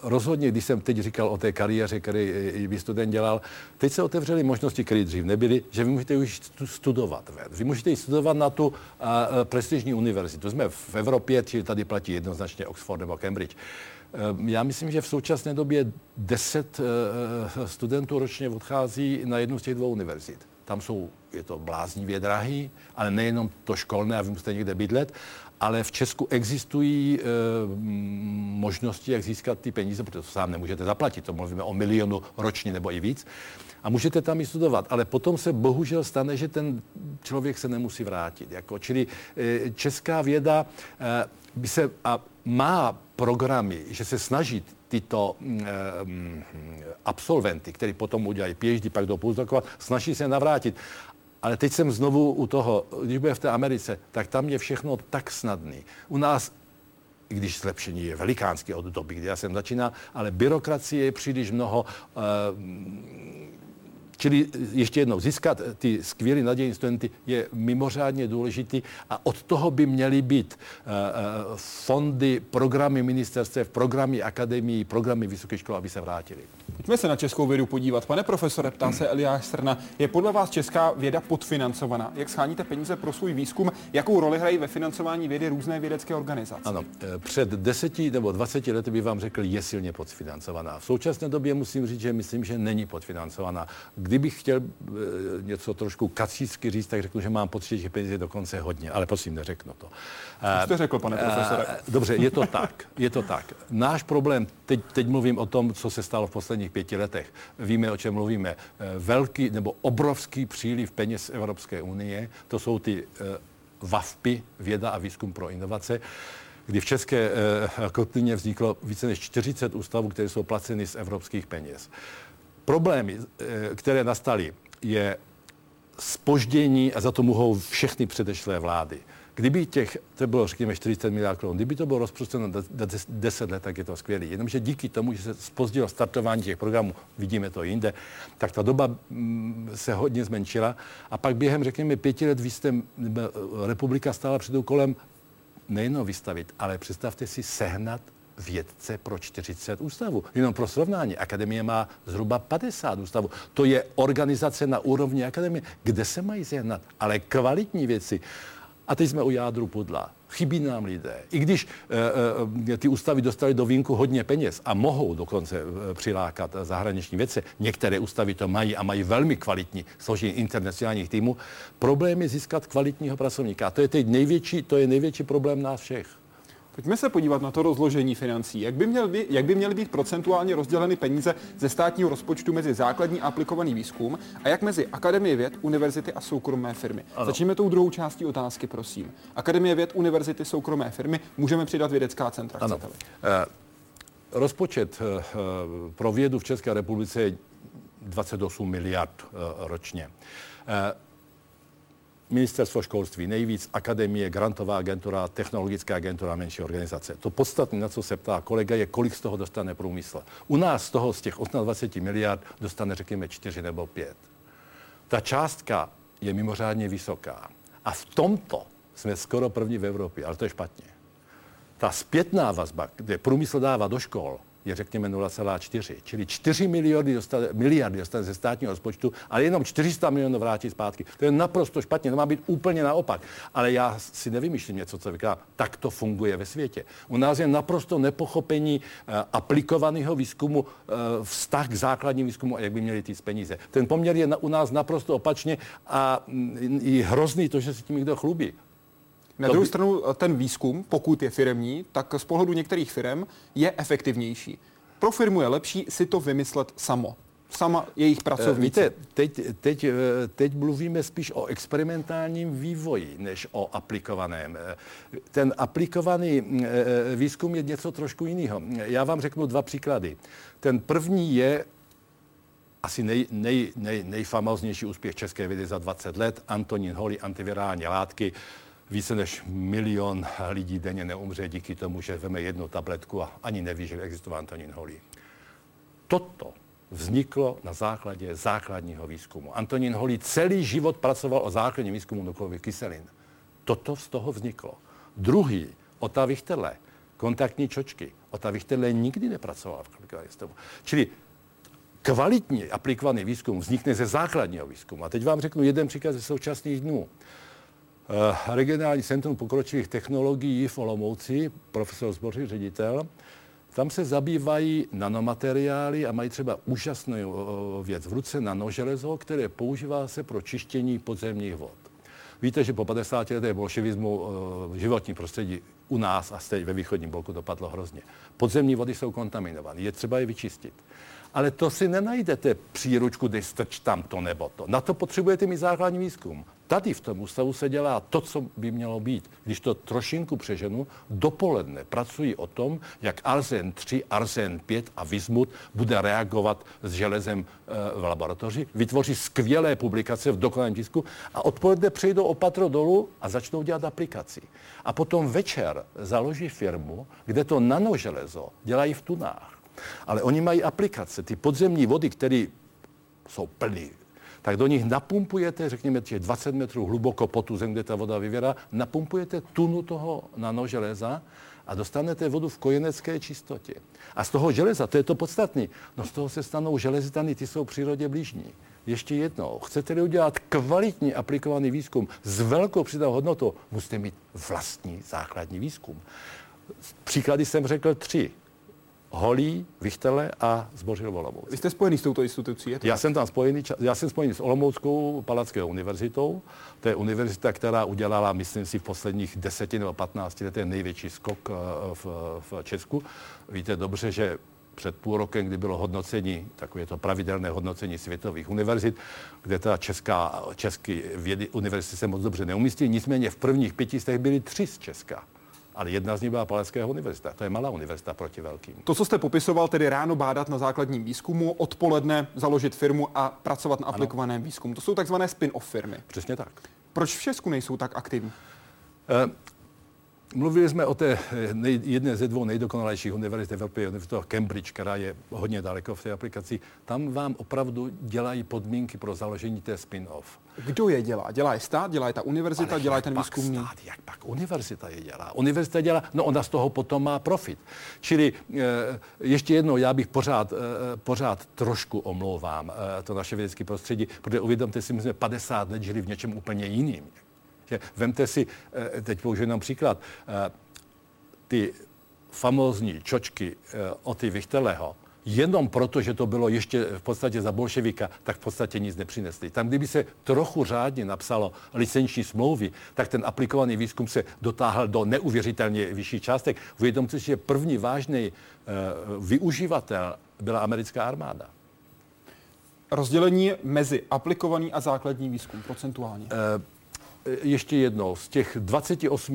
rozhodně, když jsem teď říkal o té kariéře, který by student dělal, teď se otevřely možnosti, které dřív nebyly, že vy můžete už studovat ven. Vy můžete studovat na tu a, prestižní univerzitu. Jsme v Evropě, či tady platí jednoznačně Oxford nebo Cambridge. Já myslím, že v současné době deset studentů ročně odchází na jednu z těch dvou univerzit. Tam jsou, je to bláznivě drahý, ale nejenom to školné a vy musíte někde bydlet, ale v Česku existují e, možnosti, jak získat ty peníze, protože to sám nemůžete zaplatit, to mluvíme o milionu ročně nebo i víc, a můžete tam i studovat, ale potom se bohužel stane, že ten člověk se nemusí vrátit. Jako, čili e, česká věda e, by se, a má programy, že se snaží tyto e, absolventy, kteří potom udělají PhD, pak do postdoka, snaží se navrátit. Ale teď jsem znovu u toho, když bude v té Americe, tak tam je všechno tak snadný. U nás, i když zlepšení je velikánské od doby, kdy já jsem začínal, ale byrokracie je příliš mnoho. Čili ještě jednou, získat ty skvělý nadějní studenty je mimořádně důležitý a od toho by měly být fondy, programy ministerstev, programy akademií, programy vysokých škol, aby se vrátili. Pojďme se na českou vědu podívat. Pane profesore, ptá se Eliáš Srna, je podle vás česká věda podfinancovaná? Jak sháníte peníze pro svůj výzkum? Jakou roli hrají ve financování vědy různé vědecké organizace? Ano, před deseti nebo dvaceti lety bych vám řekl, je silně podfinancovaná. V současné době musím říct, že myslím, že není podfinancovaná. kdybych chtěl něco trošku kacícky říct, tak řeknu, že mám pocit, že peníze dokonce hodně, ale prosím, neřeknu to. Co jste řekl, pane profesore? Dobře, je to tak, je to tak. Náš problém, teď, teď mluvím o tom, co se stalo v posledních pěti letech. Víme, o čem mluvíme. Velký nebo obrovský příliv peněz z Evropské unie, to jsou ty vavpy, věda a výzkum pro inovace, kdy v České kotlině vzniklo více než čtyřicet ústavů, které jsou placeny z evropských peněz. Problémy, které nastaly, je zpoždění a za to mohou všechny předešlé vlády. Kdyby těch, to bylo řekněme čtyřicet miliard korun, kdyby to bylo rozprostřeno na deset let, tak je to skvělé. Jenomže díky tomu, že se zpozdilo startování těch programů, vidíme to jinde, tak ta doba se hodně zmenšila a pak během řekněme pěti let výstem republika stála před úkolem nejenom vystavit, ale představte si sehnat vědce pro čtyřicet ústavů. Jenom pro srovnání. Akademie má zhruba padesát ústavů. To je organizace na úrovni akademie, kde se mají sehnat, ale kvalitní věci. A teď jsme u jádru pudla. Chybí nám lidé. I když e, e, ty ústavy dostaly do vínku hodně peněz a mohou dokonce přilákat zahraniční vědce, některé ústavy to mají a mají velmi kvalitní složení internacionálních týmů, problém je získat kvalitního pracovníka. To je teď největší, to je největší problém nás všech. Pojďme se podívat na to rozložení financí. Jak by, měl by, jak by měly být procentuálně rozděleny peníze ze státního rozpočtu mezi základní a aplikovaný výzkum a jak mezi Akademie věd, univerzity a soukromé firmy? Ano. Začněme tou druhou částí otázky, prosím. Akademie věd, univerzity, soukromé firmy, můžeme přidat vědecká centra, chcete-li. Eh, rozpočet eh, pro vědu v České republice je dvacet osm miliard eh, ročně. Eh, Ministerstvo školství nejvíc, akademie, grantová agentura, technologická agentura, menší organizace. To podstatné, na co se ptá kolega, je, kolik z toho dostane průmysl. U nás z toho, z těch dvacet osm miliard, dostane, řekněme, čtyři nebo pět. Ta částka je mimořádně vysoká. A v tomto jsme skoro první v Evropě, ale to je špatně. Ta zpětná vazba, kde průmysl dává do škol, je řekněme nula celá čtyři, čili čtyři miliardy dostane, miliardy dostane ze státního rozpočtu, ale jenom čtyři sta milionů vrátí zpátky. To je naprosto špatně, to má být úplně naopak. Ale já si nevymýšlím něco, co vykládám. Tak to funguje ve světě. U nás je naprosto nepochopení uh, aplikovaného výzkumu, uh, vztah k základním výzkumu a jak by měli ty peníze. Ten poměr je na, u nás naprosto opačně a mm, je hrozný to, že se tím někdo chlubí. Na druhou stranu ten výzkum, pokud je firemní, tak z pohledu některých firem je efektivnější. Pro firmu je lepší si to vymyslet samo. Sama jejich pracovníci. Víte, teď, teď, teď mluvíme spíš o experimentálním vývoji, než o aplikovaném. Ten aplikovaný výzkum je něco trošku jiného. Já vám řeknu dva příklady. Ten první je asi nej, nej, nej, nejfamóznější úspěch české vědy za dvacet let. Antonín Holý, antivirální látky. Více než milion lidí denně neumře díky tomu, že veme jednu tabletku a ani neví, že existoval Antonín Holý. Toto vzniklo na základě základního výzkumu. Antonín Holý celý život pracoval o základním výzkumu nukleových kyselin. Toto z toho vzniklo. Druhý, Otto Wichterle, kontaktní čočky. Otto Wichterle nikdy nepracoval v kontaktní. Čili kvalitní aplikovaný výzkum vznikne ze základního výzkumu. A teď vám řeknu jeden příklad ze současných dnů. Uh, regionální centrum pokročilých technologií v Olomouci, profesor Zbořil, ředitel, tam se zabývají nanomateriály a mají třeba úžasnou uh, věc v ruce, nanoželezo, které používá se pro čištění podzemních vod. Víte, že po padesáti letech bolševismu uh, životní prostředí u nás a stejně ve východním bloku dopadlo hrozně. Podzemní vody jsou kontaminované, je třeba je vyčistit. Ale to si nenajdete příručku, kde strč tam to nebo to. Na to potřebujete mít základní výzkum. Tady v tom ústavu se dělá to, co by mělo být. Když to trošinku přeženu, dopoledne pracují o tom, jak arzén tři, arzén pět a vismut bude reagovat s železem e, v laboratoři, vytvoří skvělé publikace v dokonalém tisku a odpoledne přejdou o patro dolů a začnou dělat aplikaci. A potom večer založí firmu, kde to nanoželezo dělají v tunách. Ale oni mají aplikace, ty podzemní vody, které jsou plný, tak do nich napumpujete, řekněme, těch dvacet metrů hluboko pod tu zem, kde ta voda vyvěrá, napumpujete tunu toho nanoželeza a dostanete vodu v kojenecké čistotě. A z toho železa, to je to podstatné, no z toho se stanou železitany, ty jsou přírodě blížní. Ještě jednou, chcete-li udělat kvalitní aplikovaný výzkum s velkou přidanou hodnotou, musíte mít vlastní základní výzkum. Příklady jsem řekl tři. Holý, Wichterle a Zbořil v Olomouci. Vy jste spojený s touto institucí? Já jsem tam spojený, já jsem spojený s Olomouckou Palackého univerzitou. To je univerzita, která udělala, myslím si, v posledních deseti nebo patnácti letech největší skok v, v Česku. Víte dobře, že před půl rokem, kdy bylo hodnocení, takové to pravidelné hodnocení světových univerzit, kde ta česká, český vědy, univerzity se moc dobře neumístí, nicméně v prvních pětistech byly tři z Česka. Ale jedna z nich byla Palackého univerzita. To je malá univerzita proti velkým. To, co jste popisoval, tedy ráno bádat na základním výzkumu, odpoledne založit firmu a pracovat na aplikovaném ano. výzkumu. To jsou takzvané spin-off firmy. Přesně tak. Proč v Česku nejsou tak aktivní? E, mluvili jsme o té nej, jedné ze dvou nejdokonalejších univerzit Evropy, univerzita Cambridge, která je hodně daleko v té aplikaci. Tam vám opravdu dělají podmínky pro založení té spin-off. Kdo je dělá? Dělá je stát, dělá je ta univerzita, dělá je ten výzkumný. Stát, jak pak univerzita je dělá? Univerzita dělá, no ona z toho potom má profit. Čili e, ještě jednou, já bych pořád, e, pořád trošku omlouvám e, to naše vědecké prostředí, protože uvědomte si, my jsme padesát let žili v něčem úplně jiným. Že, vemte si, e, teď použiju jenom příklad, e, ty famózní čočky e, Otty Wichterleho, jenom proto, že to bylo ještě v podstatě za bolševika, tak v podstatě nic nepřinesli. Tam, kdyby se trochu řádně napsalo licenční smlouvy, tak ten aplikovaný výzkum se dotáhl do neuvěřitelně vyšších částek. Uvědomte si, že první vážný uh, využivatel byla americká armáda. Rozdělení mezi aplikovaný a základní výzkum procentuálně. Uh, Ještě jednou, z těch dvacet osm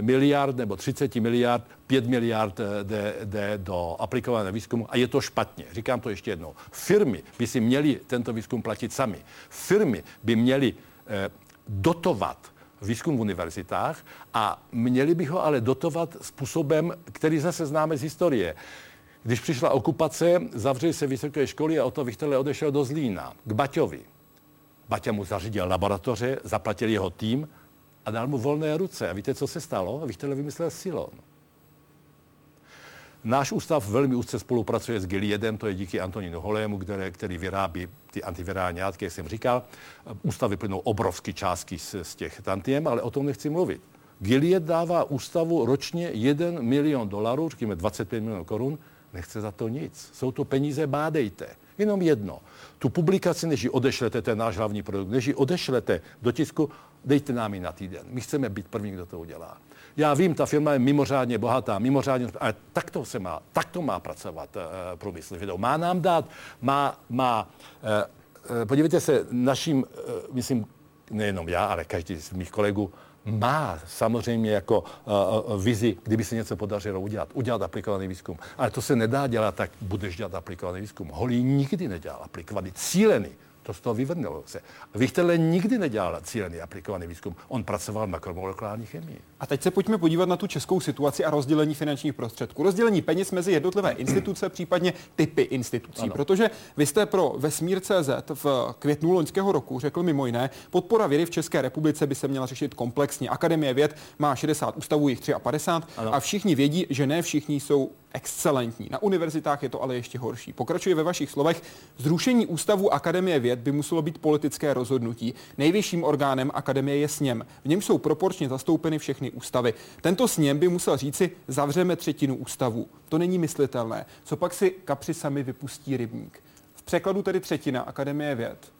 miliard nebo třicet miliard, pět miliard jde, jde do aplikovaného výzkumu a je to špatně. Říkám to ještě jednou. Firmy by si měly tento výzkum platit sami. Firmy by měly dotovat výzkum v univerzitách a měly by ho ale dotovat způsobem, který zase známe z historie. Když přišla okupace, zavřeli se vysoké školy a Otto Wichterle odešel do Zlína, k Baťovi. Baťa mu zařídil laboratoře, zaplatil jeho tým a dal mu volné ruce. A víte, co se stalo? Wichterle vymyslel Silon. Náš ústav velmi úzce spolupracuje s Gileadem, to je díky Antonínu Holému, který, který vyrábí ty antivirální látky, jak jsem říkal. Ústavy plynou obrovské částky z, z těch tantiem, ale o tom nechci mluvit. Gilead dává ústavu ročně jeden milion dolarů, říkáme dvacet pět milionů korun, nechce za to nic. Jsou to peníze, bádejte. Jenom jedno. Tu publikaci, než ji odešlete, to je náš hlavní produkt, než ji odešlete do tisku, dejte nám ji na týden. My chceme být první, kdo to udělá. Já vím, ta firma je mimořádně bohatá, mimořádně, ale tak to se má, tak to má pracovat e, průmysl. Má nám dát, má, má, e, podívejte se, naším, e, myslím, nejenom já, ale každý z mých kolegů, má samozřejmě jako uh, vizi, kdyby se něco podařilo udělat, udělat aplikovaný výzkum. Ale to se nedá dělat, tak budeš dělat aplikovaný výzkum. Holý nikdy nedělal aplikovaný, cílený. To z toho vyvrnilo se. Wichterle nikdy nedělal cílený aplikovaný výzkum. On pracoval v makromolekulární chemii. A teď se pojďme podívat na tu českou situaci a rozdělení finančních prostředků. Rozdělení peněz mezi jednotlivé instituce, případně typy institucí. Ano. Protože vy jste pro Vesmír tečka cé zet v květnu loňského roku řekl mimo jiné, podpora vědy v České republice by se měla řešit komplexně. Akademie věd má šedesát ústavů, jich padesát tři ano. a všichni vědí, že ne všichni jsou excelentní. Na univerzitách je to ale ještě horší. Pokračuje ve vašich slovech, zrušení ústavu Akademie věd by muselo být politické rozhodnutí. Nejvyšším orgánem Akademie je sněm. V něm jsou proporčně zastoupeny všechny ústavy. Tento sněm by musel říci, zavřeme třetinu ústavů. To není myslitelné. Co pak si kapři sami vypustí rybník? V překladu tedy třetina Akademie věd.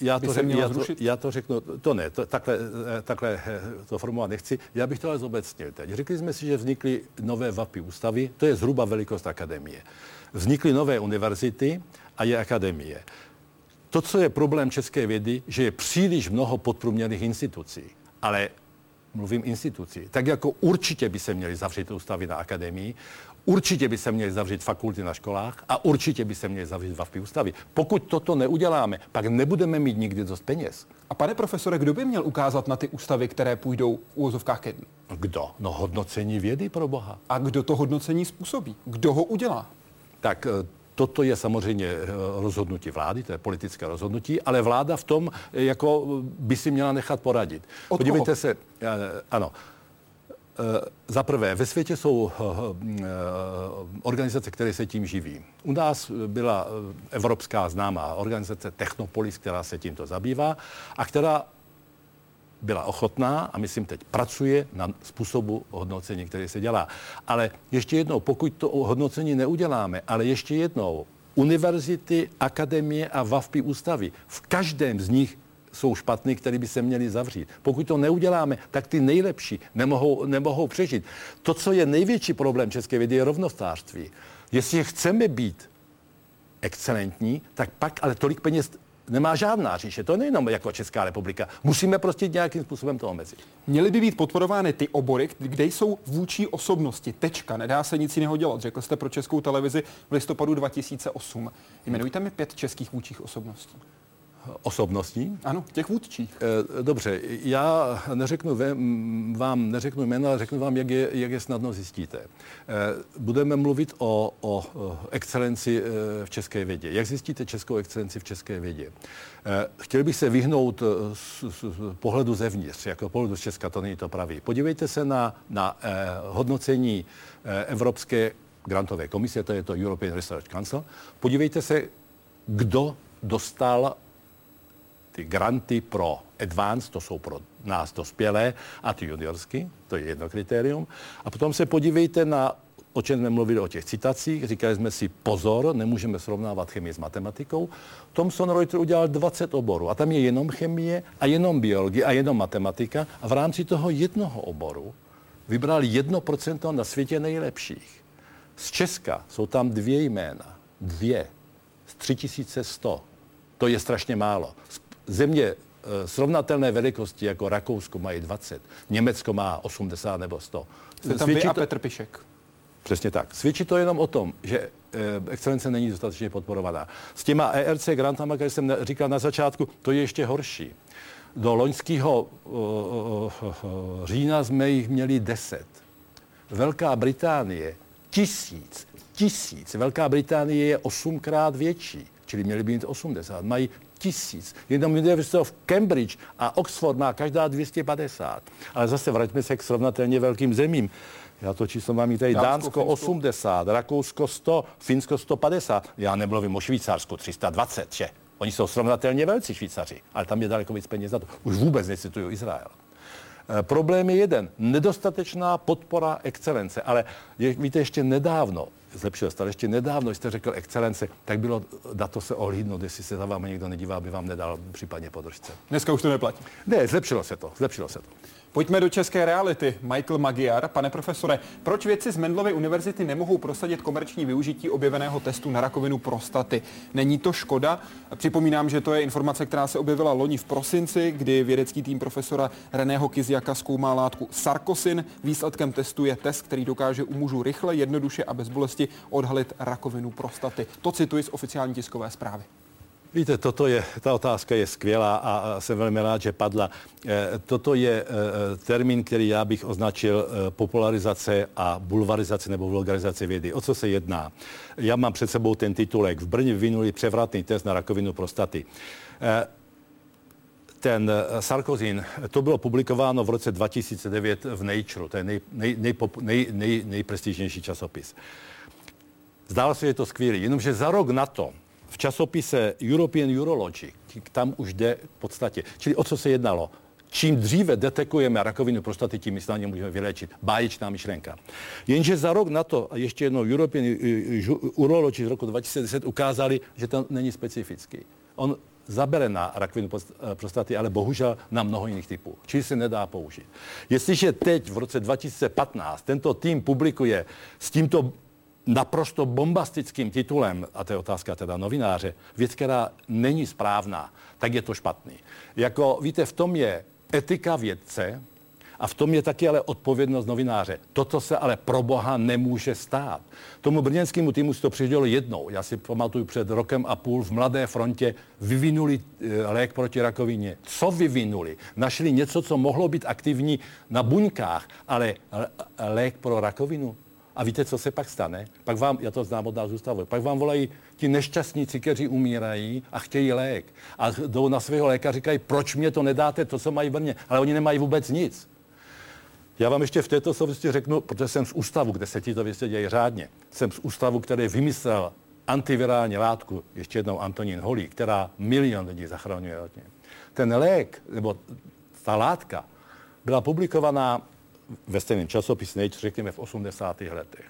Já to, řek, já, to, já to řeknu, to ne, to, takhle, takhle to formulovat nechci. Já bych to ale zobecnil teď. Řekli jsme si, že vznikly nové vapy ústavy, to je zhruba velikost akademie. Vznikly nové univerzity a je akademie. To, co je problém české vědy, že je příliš mnoho podprůměrných institucí, ale mluvím institucí, tak jako určitě by se měly zavřít ústavy na akademii, určitě by se měly zavřít fakulty na školách a určitě by se měly zavřít vapy ústavy. Pokud toto neuděláme, pak nebudeme mít nikdy dost peněz. A pane profesore, kdo by měl ukázat na ty ústavy, které půjdou v úvozovkách ke dnu? Kdo? No hodnocení vědy pro boha. A kdo to hodnocení způsobí? Kdo ho udělá? Tak toto je samozřejmě rozhodnutí vlády, to je politické rozhodnutí, ale vláda v tom jako by si měla nechat poradit. Od Podívejte koho? se, ano. Za prvé, ve světě jsou organizace, které se tím živí. U nás byla evropská známá organizace Technopolis, která se tímto zabývá a která byla ochotná a myslím teď pracuje na způsobu hodnocení, které se dělá. Ale ještě jednou, pokud to hodnocení neuděláme, ale ještě jednou, univerzity, akademie a WAFPI ústavy, v každém z nich jsou špatný, který by se měli zavřít. Pokud to neuděláme, tak ty nejlepší nemohou, nemohou přežít. To, co je největší problém české vědy, je rovnostářství. Jestli chceme být excelentní, tak pak ale tolik peněz nemá žádná říše. To nejenom jako Česká republika. Musíme prostě nějakým způsobem to omezit. Měly by být podporovány ty obory, kde jsou vůči osobnosti. Tečka. Nedá se nic jiného dělat. Řekl jste pro Českou televizi v listopadu dva tisíce osm. Jmenujte mi pět českých vůčích osobností. Osobností? Ano, těch vůdčích. Dobře, já neřeknu vám, neřeknu jména, ale řeknu vám, jak je, jak je snadno zjistíte. Budeme mluvit o, o excelenci v české vědě. Jak zjistíte českou excelenci v české vědě? Chtěl bych se vyhnout z, z, z pohledu zevnitř, jako pohledu z Česka, to není to pravý. Podívejte se na, na hodnocení Evropské grantové komise, to je to European Research Council. Podívejte se, kdo dostal ty granty pro advanced, to jsou pro nás dospělé, a ty juniorsky, to je jedno kritérium. A potom se podívejte na, o čem jsme mluvili, o těch citacích. Říkali jsme si pozor, nemůžeme srovnávat chemii s matematikou. Thomson Reuters udělal dvacet oborů a tam je jenom chemie a jenom biologie a jenom matematika a v rámci toho jednoho oboru vybral jedno procento na světě nejlepších. Z Česka jsou tam dvě jména, dvě z tři tisíce sto. To je strašně málo. Země srovnatelné velikosti jako Rakousko mají dvacet, Německo má osmdesát nebo sto. Jste tam vy a Petr Pišek. Přesně tak. Svědčí to jenom o tom, že excelence není dostatečně podporovaná. S těma E R C grantama, které jsem říkal na začátku, to je ještě horší. Do loňského října jsme jich měli deset. Velká Británie tisíc, tisíc. Velká Británie je osmkrát větší, čili měli by mít osmdesát. Mají tisíc. Jenom univerzita v Cambridge a Oxford má každá dvě stě padesát. Ale zase vraťme se k srovnatelně velkým zemím. Já to číslo mám tady. Dánsko, Dánsko Finsko. osmdesát, Rakousko sto, Finsko sto padesát. Já nemluvím o Švýcarsku tři sta dvacet, že? Oni jsou srovnatelně velcí Švýcaři, ale tam je daleko víc peněz za to. Už vůbec necituju Izrael. E, problém je jeden. Nedostatečná podpora excelence. Ale je, víte, ještě nedávno zlepšil se, ale ještě nedávno, když jste řekl excelence, tak bylo dato se ohlídnout, jestli se za vámi někdo nedívá, aby vám nedal případně podržce. Dneska už to neplatí. Ne, zlepšilo se to, zlepšilo se to. Pojďme do české reality. Michael Magyar, pane profesore, proč vědci z Mendlovy univerzity nemohou prosadit komerční využití objeveného testu na rakovinu prostaty? Není to škoda? Připomínám, že to je informace, která se objevila loni v prosinci, kdy vědecký tým profesora Reného Kiziaka zkoumá látku sarkosin. Výsledkem testu je test, který dokáže u mužů rychle, jednoduše a bez bolesti odhalit rakovinu prostaty. To cituji z oficiální tiskové zprávy. Víte, toto je, ta otázka je skvělá a jsem velmi rád, že padla. Toto je termín, který já bych označil popularizace a bulvarizace nebo vulgarizace vědy. O co se jedná? Já mám před sebou ten titulek. V Brně vyvinuli převratný test na rakovinu prostaty. Ten sarkozin, to bylo publikováno v roce dva tisíce devět v Nature, to je nej, nej, nejpop, nej, nej, nejprestižnější časopis. Zdálo se, že je to skvělý, jenomže za rok na to, v časopise European Urology, tam už jde v podstatě. Čili o co se jednalo? Čím dříve detekujeme rakovinu prostaty, tím snadně můžeme vyléčit. Báječná myšlenka. Jenže za rok na to, a ještě jednou European Urology z roku dva tisíce deset ukázali, že to není specifický. On zabere na rakvinu prostaty, ale bohužel na mnoho jiných typů. Čili se nedá použít. Jestliže teď v roce dva tisíce patnáct tento tým publikuje s tímto naprosto bombastickým titulem, a to je otázka teda novináře, věc, která není správná, tak je to špatný. Jako víte, v tom je etika vědce a v tom je taky ale odpovědnost novináře. Toto se ale pro boha nemůže stát. Tomu brněnskému týmu se to přidělilo jednou. Já si pamatuju, před rokem a půl v Mladé frontě vyvinuli lék proti rakovině. Co vyvinuli? Našli něco, co mohlo být aktivní na buňkách, ale lék pro rakovinu? A víte, co se pak stane? Pak vám, já to znám od nás ústavu, pak vám volají ti nešťastníci, kteří umírají a chtějí lék. A jdou na svého lékaře a říkají, proč mě to nedáte, to, co mají v Brně. Ale oni nemají vůbec nic. Já vám ještě v této souvislosti řeknu, protože jsem z ústavu, kde se tyto věci dějí řádně. Jsem z ústavu, který vymyslel antivirální látku, ještě jednou Antonín Holý, která milion lidí zachraňuje hodně. Ten lék, nebo ta látka byla publikovaná ve stejném časopise Nature, řekněme v osmdesátých letech.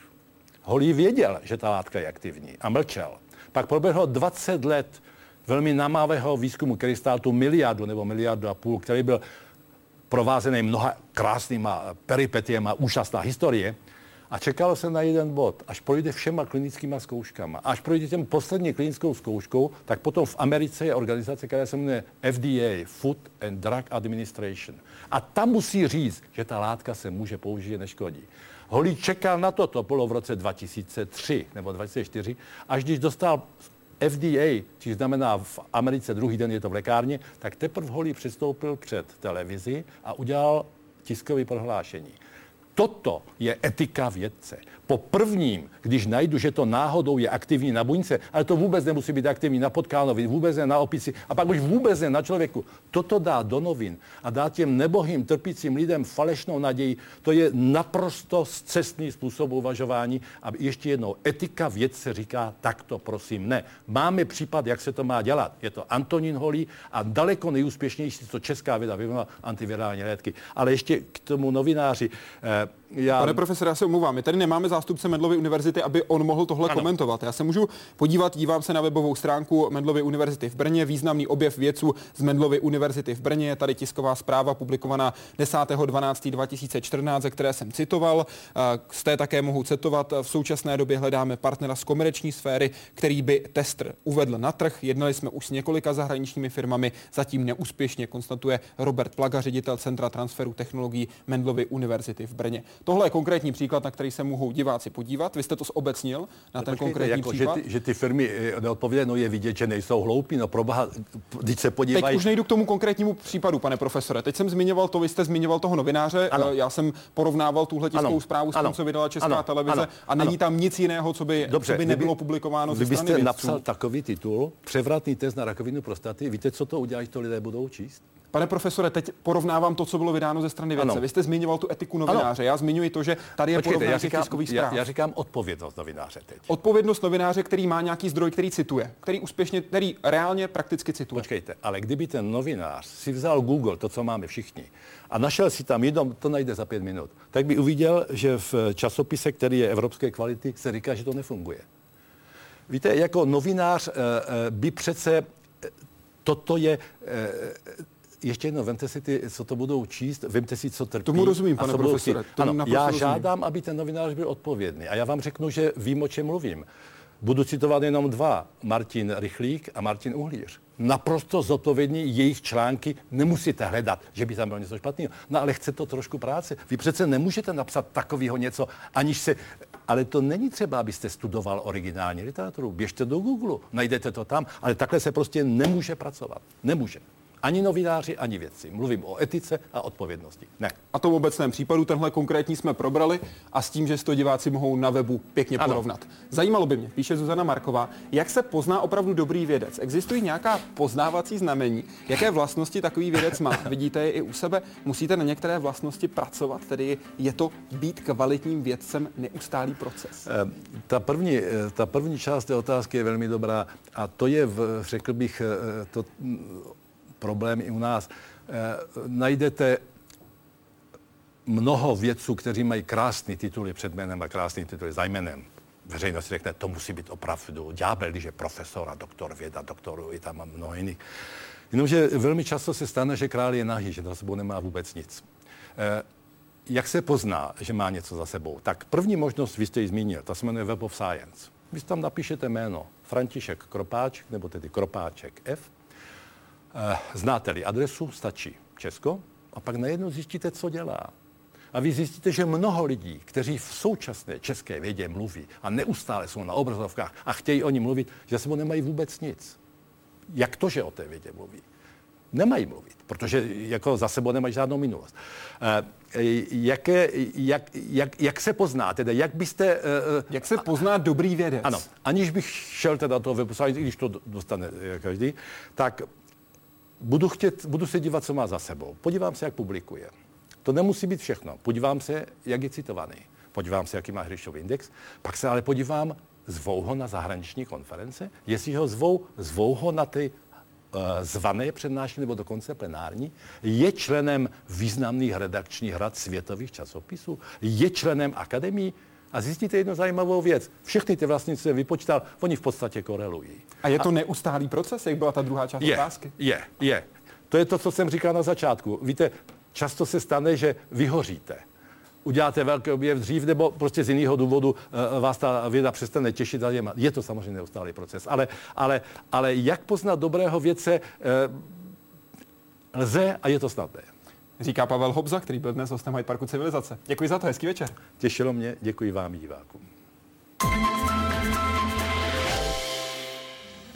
Holý věděl, že ta látka je aktivní a mlčel. Pak proběhlo dvacet let velmi namávého výzkumu, který stál tu miliardu nebo miliardu a půl, který byl provázený mnoha krásnýma peripetiema, úžasná historie. A čekalo se na jeden bod, až projde všema klinickýma zkouškama. Až projde těm poslední klinickou zkouškou, tak potom v Americe je organizace, která se jmenuje F D A, Food and Drug Administration. A tam musí říct, že ta látka se může použít, neškodí. Holý čekal na to, to bylo v roce dva tisíce tři nebo dva tisíce čtyři, až když dostal F D A, což znamená v Americe druhý den je to v lékárně, tak teprve Holý přistoupil před televizi a udělal tiskové prohlášení. Toto je etika vědce. Po prvním, když najdu, že to náhodou je aktivní na buňce, ale to vůbec nemusí být aktivní na potkánovi, vůbec ne na opici a pak už vůbec ne na člověku. Toto dá do novin a dá těm nebohým trpícím lidem falešnou naději. To je naprosto scestný způsob uvažování. A ještě jednou, etika vědce říká, tak to prosím ne. Máme případ, jak se to má dělat. Je to Antonín Holý a daleko nejúspěšnější, co česká věda vyvinula, antivirální léky. Ale ještě k tomu novináři. Já... Pane profesore, já se omluvám. My tady nemáme zástupce Mendlovy univerzity, aby on mohl tohle ano. komentovat. Já se můžu podívat, dívám se na webovou stránku Mendlovy univerzity v Brně. Významný objev vědců z Mendlovy univerzity v Brně. Je tady tisková zpráva publikovaná desátého prosince dva tisíce čtrnáct, ze které jsem citoval. Z té také mohu citovat. V současné době hledáme partnera z komerční sféry, který by tester uvedl na trh. Jednali jsme už s několika zahraničními firmami, zatím neúspěšně, konstatuje Robert Plaga, ředitel Centra transferu technologií Mendlovy univerzity v Brně. Tohle je konkrétní příklad, na který se mohou diváci podívat. Vy jste to zobecnil na no, ten počkejte, konkrétní jako, příklad. Že ty, že ty firmy neodpověděly, no je vidět, že nejsou hloupí, no proboha, když se podívají. Teď už nejdu k tomu konkrétnímu případu, pane profesore. Teď jsem zmiňoval to, vy jste zmiňoval toho novináře, ano. já jsem porovnával tuhle tiskovou zprávu s tím, co vydala Česká ano. televize ano. a není tam nic jiného, co by, Dobře, co by nebylo kdyby, publikováno ze strany vědců. Kdybyste napsal takový titul, převratný test na rakovinu prostaty, víte, co to udělá, že to lidé budou číst? Pane profesore, teď porovnávám to, co bylo vydáno ze strany vědce. Vy jste zmiňoval tu etiku novináře. Ano. Já zmiňuji to, že tady je porovnání těch tiskových zpráv. Já, já říkám odpovědnost novináře teď. Odpovědnost novináře, který má nějaký zdroj, který cituje, který úspěšně, který reálně prakticky cituje. Počkejte, ale kdyby ten novinář si vzal Google, to, co máme všichni, a našel si tam jedno, to najde za pět minut, tak by uviděl, že v časopise, který je evropské kvality, se říká, že to nefunguje. Víte, jako novinář by přece toto je. Ještě jedno, vemte si ty, co to budou číst, vemte si, co trpí. Tomu rozumím, pane profesore. Ano, já žádám, rozumím. aby ten novinář byl odpovědný. A já vám řeknu, že vím, o čem mluvím. Budu citovat jenom dva, Martin Rychlík a Martin Uhlíř. Naprosto zodpovědní jejich články, nemusíte hledat, že by tam bylo něco špatného. No ale chce to trošku práce. Vy přece nemůžete napsat takového něco, aniž se... Ale to není třeba, abyste studoval originální literaturu. Běžte do Google, najdete to tam, ale takhle se prostě nemůže pracovat. Nemůže. Ani novináři, ani vědci. Mluvím o etice a odpovědnosti. Ne. A to v obecném případu tenhle konkrétní jsme probrali a s tím, že si to diváci mohou na webu pěkně ano. porovnat. Zajímalo by mě, píše Zuzana Marková, jak se pozná opravdu dobrý vědec. Existují nějaká poznávací znamení, jaké vlastnosti takový vědec má? Vidíte je i u sebe. Musíte na některé vlastnosti pracovat, tedy je to být kvalitním vědcem neustálý proces. Ta první, ta první část té otázky je velmi dobrá a to je, v, řekl bych, to... problém i u nás. E, najdete mnoho vědců, kteří mají krásný tituly před jménem a krásný tituly za jménem. Veřejnost řekne, to musí být opravdu ďábel, když je profesor a doktor věda, doktorů i tam mnoho jiných. Jenomže velmi často se stane, že král je nahý, že za sebou nemá vůbec nic. E, jak se pozná, že má něco za sebou? Tak první možnost, vy jste ji zmínil, ta se jmenuje Web of Science. Vy tam napíšete jméno František Kropáček, nebo tedy Kropáček F. Znáte-li adresu, stačí Česko a pak najednou zjistíte, co dělá. A vy zjistíte, že mnoho lidí, kteří v současné české vědě mluví a neustále jsou na obrazovkách a chtějí o ní mluvit, že se mu nemají vůbec nic. Jak to, že o té vědě mluví? Nemají mluvit, protože jako za sebou nemají žádnou minulost. Jaké, jak, jak, jak se pozná, teda jak byste... Jak se pozná dobrý vědec? Ano, aniž bych šel teda toho vyposlání, i když to dostane každý, tak... Budu, chtět, budu se dívat, co má za sebou. Podívám se, jak publikuje. To nemusí být všechno. Podívám se, jak je citovaný. Podívám se, jaký má Hrišťův index. Pak se ale podívám, zvou ho na zahraniční konference. Jestli ho zvou, zvou ho na ty zvané přednášky nebo dokonce plenární, je členem významných redakčních rad světových časopisů, je členem akademií. A zjistíte jednu zajímavou věc. Všechny ty vlastníci se vypočítal, oni v podstatě korelují. A je to a... neustálý proces, jak byla ta druhá část je, otázky? Je, je. To je to, co jsem říkal na začátku. Víte, často se stane, že vyhoříte. Uděláte velký objev dřív, nebo prostě z jiného důvodu vás ta věda přestane těšit. Je to samozřejmě neustálý proces. Ale, ale, ale jak poznat dobrého vědce lze a je to snadné. Říká Pavel Hobza, který byl dnes hostem Hyde Parku Civilizace. Děkuji za to, hezký večer. Těšilo mě, děkuji vám, divákům.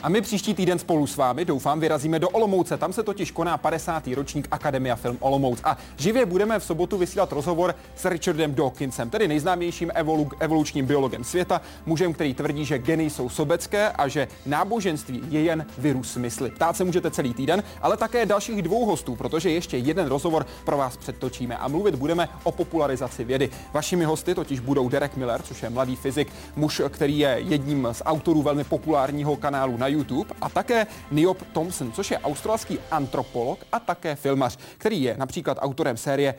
A my příští týden spolu s vámi, doufám, vyrazíme do Olomouce. Tam se totiž koná padesátý ročník Akademia Film Olomouc. A živě budeme v sobotu vysílat rozhovor s Richardem Dawkinsem, tedy nejznámějším evolu- evolučním biologem světa, mužem, který tvrdí, že geny jsou sobecké a že náboženství je jen virus mysli. Ptát se můžete celý týden, ale také dalších dvou hostů, protože ještě jeden rozhovor pro vás předtočíme a mluvit budeme o popularizaci vědy. Vašimi hosty totiž budou Derek Miller, což je mladý fyzik, muž, který je jedním z autorů velmi populárního kanálu na YouTube, a také Niob Thompson, což je australský antropolog a také filmař, který je například autorem série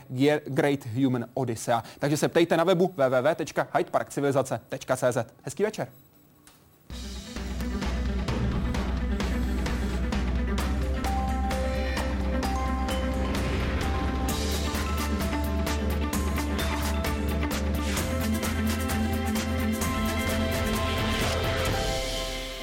Great Human Odyssey. Takže se ptejte na webu w w w tečka hyde park civilizace tečka c z. Hezký večer.